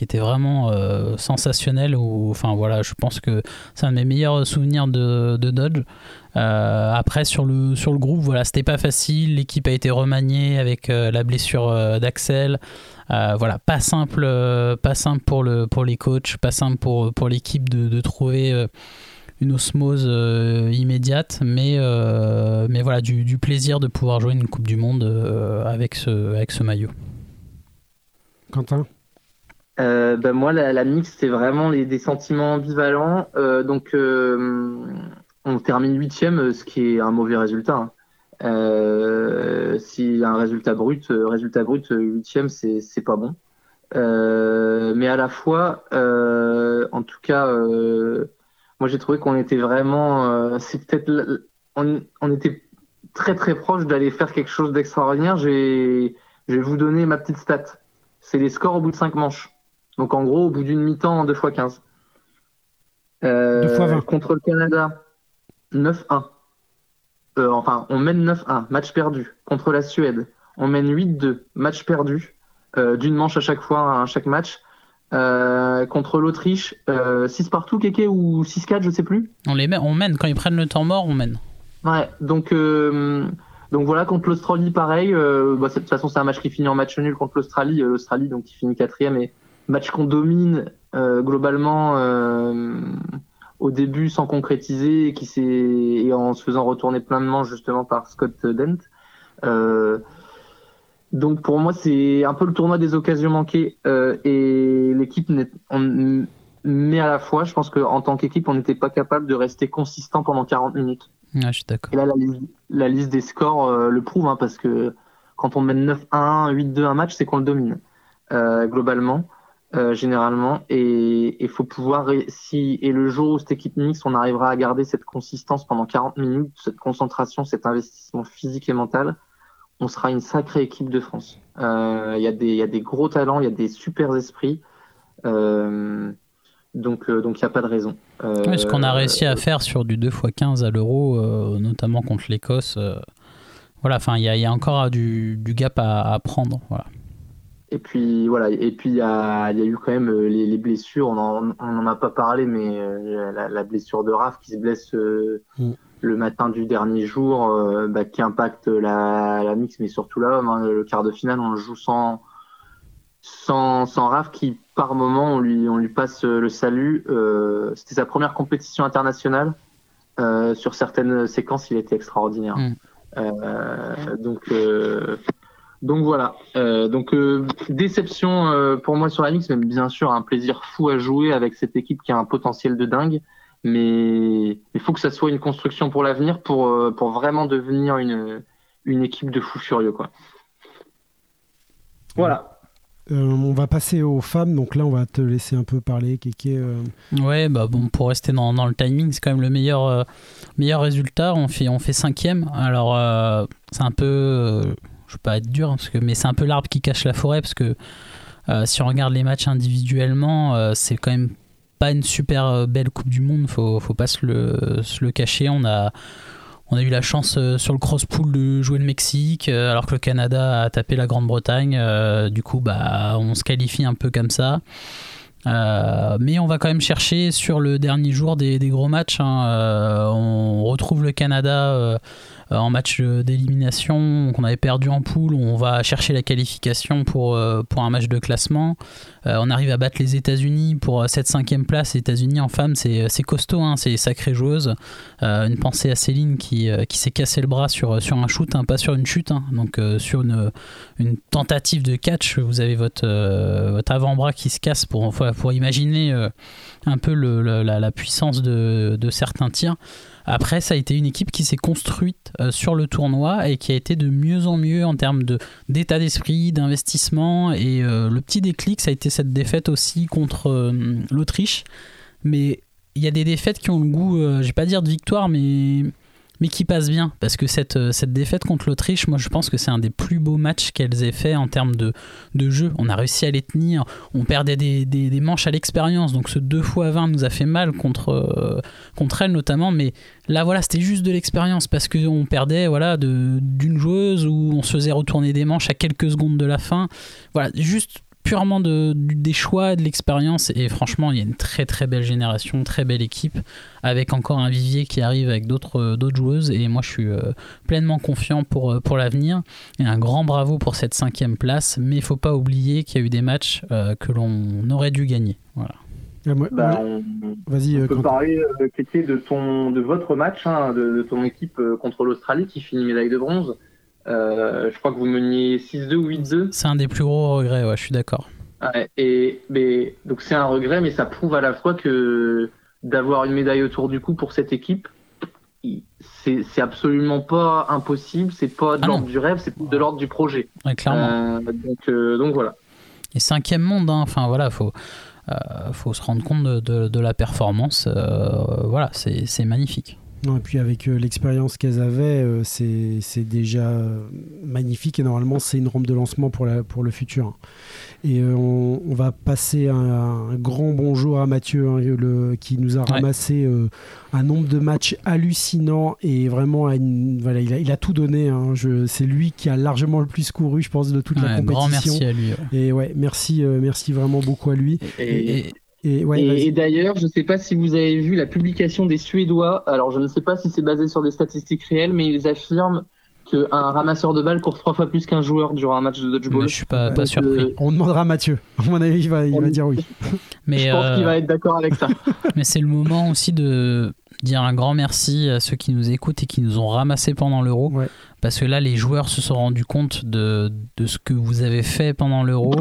était vraiment sensationnel. Enfin voilà, je pense que c'est un de mes meilleurs souvenirs de Dodge. Après sur le groupe, voilà, c'était pas facile. L'équipe a été remaniée avec la blessure d'Axel. Voilà, pas simple pour les coachs, pas simple pour l'équipe de trouver une osmose immédiate, mais voilà, du plaisir de pouvoir jouer une Coupe du Monde avec ce maillot. Quentin ? Moi, la mixte, c'est vraiment des sentiments ambivalents. Donc, on termine 8e, ce qui est un mauvais résultat, hein. Si un résultat brut 8e, c'est pas bon, mais à la fois en tout cas moi j'ai trouvé qu'on était vraiment c'est peut-être on était très très proche d'aller faire quelque chose d'extraordinaire. Je vais vous donner ma petite stat, c'est les scores au bout de 5 manches, donc en gros au bout d'une mi-temps en 2x15, 2x20. Contre le Canada 9-1. On mène 9-1, match perdu. Contre la Suède, on mène 8-2, match perdu, d'une manche à chaque fois, à chaque match. Contre l'Autriche, 6 partout, Kéké, ou 6-4, je sais plus. On mène, quand ils prennent le temps mort, on mène. Ouais, donc voilà, contre l'Australie, pareil. De toute façon, c'est un match qui finit en match nul contre l'Australie. L'Australie, donc, qui finit 4e, et match qu'on domine globalement. Au début sans concrétiser et en se faisant retourner plein de manches justement par Scott Dent. Donc pour moi c'est un peu le tournoi des occasions manquées, et l'équipe mais à la fois je pense qu'en tant qu'équipe on n'était pas capable de rester consistant pendant 40 minutes. Ah, je suis d'accord. Et là la liste des scores le prouve, hein, parce que quand on mène 9-1, 8-2 un match, c'est qu'on le domine globalement. Généralement, et faut pouvoir et le jour où cette équipe mixte, on arrivera à garder cette consistance pendant 40 minutes, cette concentration, cet investissement physique et mental, on sera une sacrée équipe de France. Il y a des gros talents, il y a des super esprits, donc il n'y a pas de raison. Ce qu'on a réussi à faire sur du 2x15 à l'Euro, notamment contre l'Écosse, voilà, enfin il y a encore du gap à prendre, voilà. Et puis voilà, et puis il y a eu quand même les blessures, on en a pas parlé, mais la blessure de Raph qui se blesse le matin du dernier jour, qui impacte la mix, mais surtout la homme, hein. Le quart de finale, on le joue sans Raph qui par moment on lui passe le salut. C'était sa première compétition internationale. Sur certaines séquences, il était extraordinaire. Donc voilà, déception pour moi sur la mix, mais bien sûr un plaisir fou à jouer avec cette équipe qui a un potentiel de dingue, mais il faut que ça soit une construction pour l'avenir, pour vraiment devenir une équipe de fous furieux, quoi. Voilà. On va passer aux femmes, donc là on va te laisser un peu parler, Kéké. Ouais, pour rester dans le timing, c'est quand même le meilleur résultat, on fait 5e, alors c'est un peu... je ne peux pas être dur, hein, mais c'est un peu l'arbre qui cache la forêt, parce que si on regarde les matchs individuellement, c'est quand même pas une super belle Coupe du Monde, faut pas se le cacher. On a eu la chance sur le cross-pool de jouer le Mexique, alors que le Canada a tapé la Grande-Bretagne. Du coup, bah, on se qualifie un peu comme ça. Mais on va quand même chercher sur le dernier jour des gros matchs. Hein. On retrouve le Canada en match d'élimination qu'on avait perdu en poule. On va chercher la qualification pour un match de classement. On arrive à battre les États-Unis pour cette 5e place. Les États-Unis en femmes, c'est costaud, hein, c'est sacrée joueuse. Une pensée à Céline qui s'est cassé le bras sur un shoot, hein, pas sur une chute, hein. Donc sur une tentative de catch, vous avez votre avant-bras qui se casse pour imaginer un peu la puissance de certains tirs. Après, ça a été une équipe qui s'est construite sur le tournoi et qui a été de mieux en mieux en termes d'état d'esprit, d'investissement. Et le petit déclic, ça a été cette défaite aussi contre l'Autriche. Mais il y a des défaites qui ont le goût, je vais pas dire de victoire, mais qui passent bien. Parce que cette défaite contre l'Autriche, moi je pense que c'est un des plus beaux matchs qu'elles aient fait en termes de jeu. On a réussi à les tenir, on perdait des manches à l'expérience, donc ce 2x20 nous a fait mal contre elles notamment, mais là voilà, c'était juste de l'expérience parce qu'on perdait voilà, d'une joueuse où on se faisait retourner des manches à quelques secondes de la fin. Voilà, juste purement des choix, de l'expérience, et franchement il y a une très très belle génération, très belle équipe, avec encore un vivier qui arrive avec d'autres joueuses, et moi je suis pleinement confiant pour l'avenir, et un grand bravo pour cette 5e place, mais il faut pas oublier qu'il y a eu des matchs que l'on aurait dû gagner. Voilà. Bah, on peut parler de votre match, hein, de ton équipe contre l'Australie qui finit médaille de bronze. Je crois que vous meniez 6-2 ou 8-2. C'est un des plus gros regrets, ouais, je suis d'accord. Ouais, donc c'est un regret, mais ça prouve à la fois que d'avoir une médaille autour du cou pour cette équipe, c'est absolument pas impossible, c'est pas de l'ordre du rêve, c'est de l'ordre du projet. Ouais, clairement. Donc voilà. Et 5e monde, hein, enfin voilà, faut se rendre compte de la performance. Voilà, c'est magnifique. Non, et puis avec l'expérience qu'elles avaient, c'est déjà magnifique, et normalement c'est une rampe de lancement pour le futur. Et on va passer un grand bonjour à Mathieu, hein, qui nous a ramassé un nombre de matchs hallucinant, et vraiment voilà, il a tout donné, hein, c'est lui qui a largement le plus couru je pense de toute la compétition. Grand merci à lui. Ouais. Et ouais, merci vraiment beaucoup à lui. Et d'ailleurs, je ne sais pas si vous avez vu la publication des Suédois. Alors, je ne sais pas si c'est basé sur des statistiques réelles, mais ils affirment qu'un ramasseur de balles court 3 fois plus qu'un joueur durant un match de dodgeball. Mais je ne suis pas surpris. On demandera à Mathieu. À mon avis, il va dire oui. Mais je pense qu'il va être d'accord avec ça. Mais c'est le moment aussi de dire un grand merci à ceux qui nous écoutent et qui nous ont ramassés pendant l'Euro. Ouais. Parce que là, les joueurs se sont rendus compte de ce que vous avez fait pendant l'Euro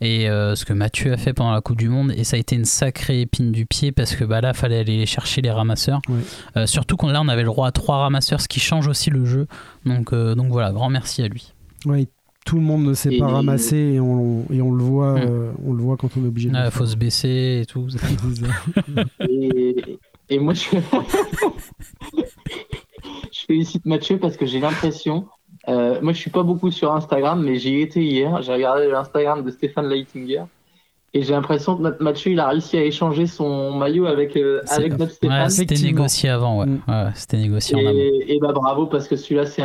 et ce que Mathieu a fait pendant la Coupe du Monde. Et ça a été une sacrée épine du pied parce que bah, là, il fallait aller chercher les ramasseurs. Oui. Surtout qu'on on avait le droit à 3 ramasseurs, ce qui change aussi le jeu. Donc voilà, grand merci à lui. Oui, tout le monde ne s'est pas ramassé et on le voit, on le voit quand on est obligé de le faire. Il faut se baisser et tout. et moi, je félicite Mathieu parce que j'ai l'impression, moi je suis pas beaucoup sur Instagram, mais j'y étais hier, j'ai regardé l'Instagram de Stéphane Leitinger et j'ai l'impression que Mathieu il a réussi à échanger son maillot avec notre Stéphane. Ouais, c'était négocié avant, ouais. Ouais, c'était négocié en amont. Et bah bravo parce que celui-là c'est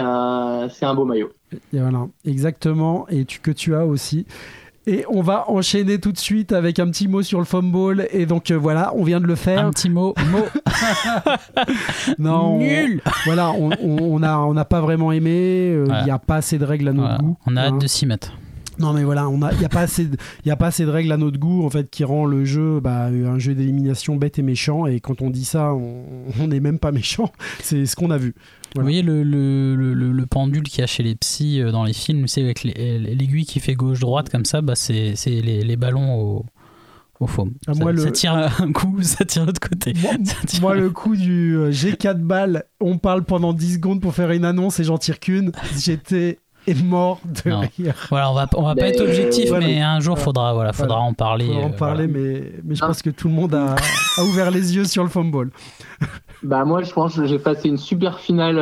un beau maillot. Et voilà, exactement, et que tu as aussi. Et on va enchaîner tout de suite avec un petit mot sur le fumble. Et donc voilà, on vient de le faire. Un petit mot. Non, nul. Voilà, on n'a pas vraiment aimé. Il n'y a pas assez de règles à notre goût. On a hâte de s'y mettre. Non mais voilà, il n'y a pas assez de règles à notre goût en fait qui rend le jeu un jeu d'élimination bête et méchant, et quand on dit ça, on n'est même pas méchant, c'est ce qu'on a vu. Voilà. Vous voyez le pendule qu'il y a chez les psys dans les films, c'est avec l'aiguille qui fait gauche-droite comme ça, bah c'est les ballons au foam. Ah, ça tire un coup, ça tire l'autre côté. Moi le coup du j'ai 4 balles, on parle pendant 10 secondes pour faire une annonce et j'en tire qu'une, j'étais mort de rire. Voilà, on va pas être objectif, mais un jour faudra en parler. Faudra en parler, mais je pense que tout le monde a ouvert les yeux sur le fumble. Bah moi je pense que j'ai passé une super finale,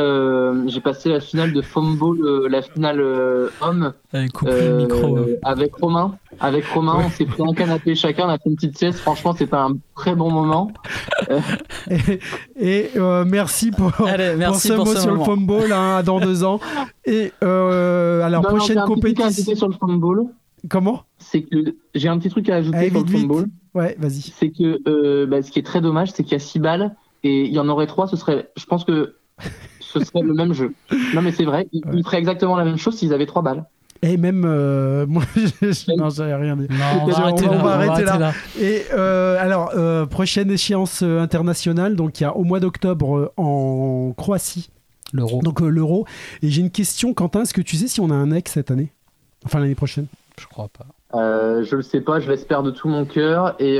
j'ai passé la finale de Foamball, la finale homme avec Romain, ouais. On s'est pris un canapé chacun, on a fait une petite sieste, franchement c'était un très bon moment. Et merci pour ce mot sur le Foamball, hein, dans 2 ans. Et alors non, prochaine compétition sur le Foamball. Comment ? C'est que j'ai un petit truc à ajouter sur le Foamball. Ouais, vas-y. C'est que ce qui est très dommage, c'est qu'il y a 6 balles et il y en aurait 3, ce serait, je pense que ce serait le même jeu. Non mais c'est vrai, ils feraient exactement la même chose s'ils avaient 3 balles. Et même moi non, j'avais rien dit. On va arrêter là. Et alors prochaine échéance internationale, donc il y a au mois d'octobre en Croatie l'Euro. Donc l'Euro, et j'ai une question, Quentin, est-ce que tu sais si on a un ex cette année ? Enfin l'année prochaine. Je crois pas. Je le sais pas, je l'espère de tout mon cœur et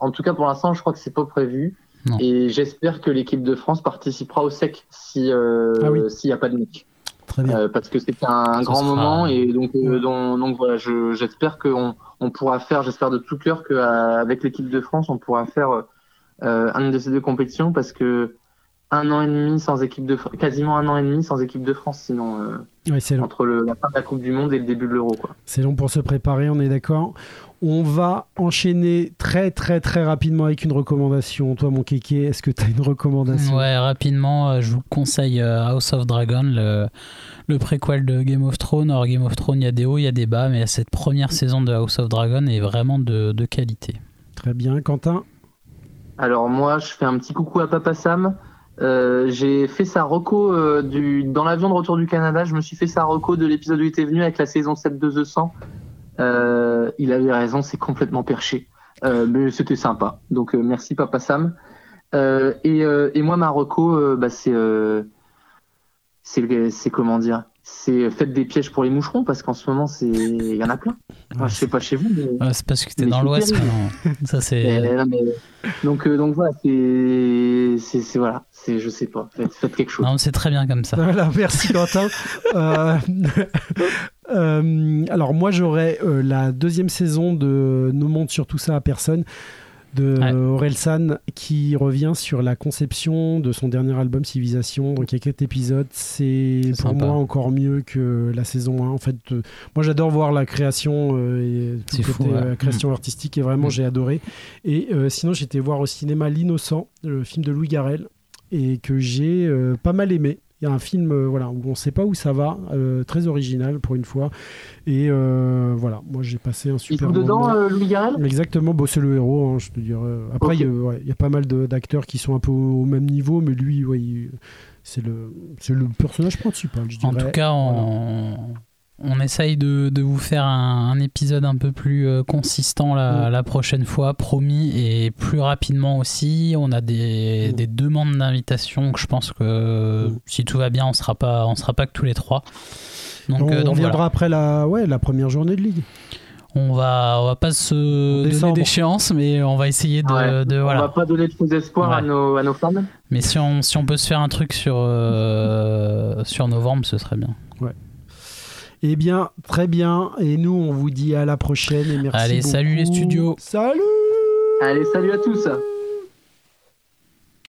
en tout cas pour l'instant je crois que c'est pas prévu. Non. Et j'espère que l'équipe de France participera au SEC s'il y a pas de mec. Très bien. Parce que c'est un grand moment et donc voilà, j'espère qu'on pourra faire, j'espère de tout cœur qu'avec l'équipe de France on pourra faire un de ces deux compétitions, parce que quasiment 1 an et demi sans équipe de France, sinon c'est long. Entre la fin de la Coupe du Monde et le début de l'Euro, quoi. C'est long pour se préparer, on est d'accord. On va enchaîner très très très rapidement avec une recommandation. Toi mon kéké, est-ce que tu as une recommandation ? Ouais, rapidement, je vous conseille House of Dragons, le préquel de Game of Thrones. Alors Game of Thrones, il y a des hauts, il y a des bas, mais cette première saison de House of Dragons est vraiment de qualité. Très bien, Quentin ? Alors moi, je fais un petit coucou à Papa Sam. J'ai fait sa reco dans l'avion de retour du Canada. Je me suis fait sa reco de l'épisode 8 est venu avec la saison 7 de The 100. Il avait raison, c'est complètement perché, mais c'était sympa. Donc merci Papa Sam. Et moi ma reco, c'est comment dire, c'est faites des pièges pour les moucherons, parce qu'en ce moment il y en a plein. Enfin, je sais pas chez vous. Mais... Ouais, c'est parce que t'es dans l'Ouest. Non. Ça c'est. Donc voilà, c'est voilà. Je sais pas, faites quelque chose. Non, c'est très bien comme ça. Voilà, merci Quentin. Alors moi j'aurais la 2e saison de No Monde sur tout ça à personne de Orelsan, qui revient sur la conception de son dernier album Civilisation. Donc il y a 4 épisodes, c'est pour moi encore mieux que la saison 1. En fait, moi j'adore voir la création, la création artistique, et vraiment j'ai adoré. Et sinon j'étais voir au cinéma L'Innocent, le film de Louis Garrel, et que j'ai pas mal aimé. Il y a un film où on ne sait pas où ça va, très original pour une fois, et voilà, moi j'ai passé un super moment dedans. Louis Garrel, exactement, c'est le héros, hein, je te dirais. Après il y a pas mal d'acteurs qui sont un peu au même niveau, mais lui c'est le personnage principal, je dirais. En tout cas on essaye de vous faire un épisode un peu plus consistant la prochaine fois, promis, et plus rapidement aussi. On a des demandes d'invitation que je pense que si tout va bien, on sera pas que tous les 3. Donc on viendra après la première journée de ligue. On va pas se donner d'échéance, mais on va essayer de. On va pas donner de faux espoirs à nos fans. Mais si on peut se faire un truc sur novembre, ce serait bien. Ouais. Eh bien, très bien. Et nous, on vous dit à la prochaine. Et merci beaucoup. Allez, salut les studios. Salut. Allez, salut à tous.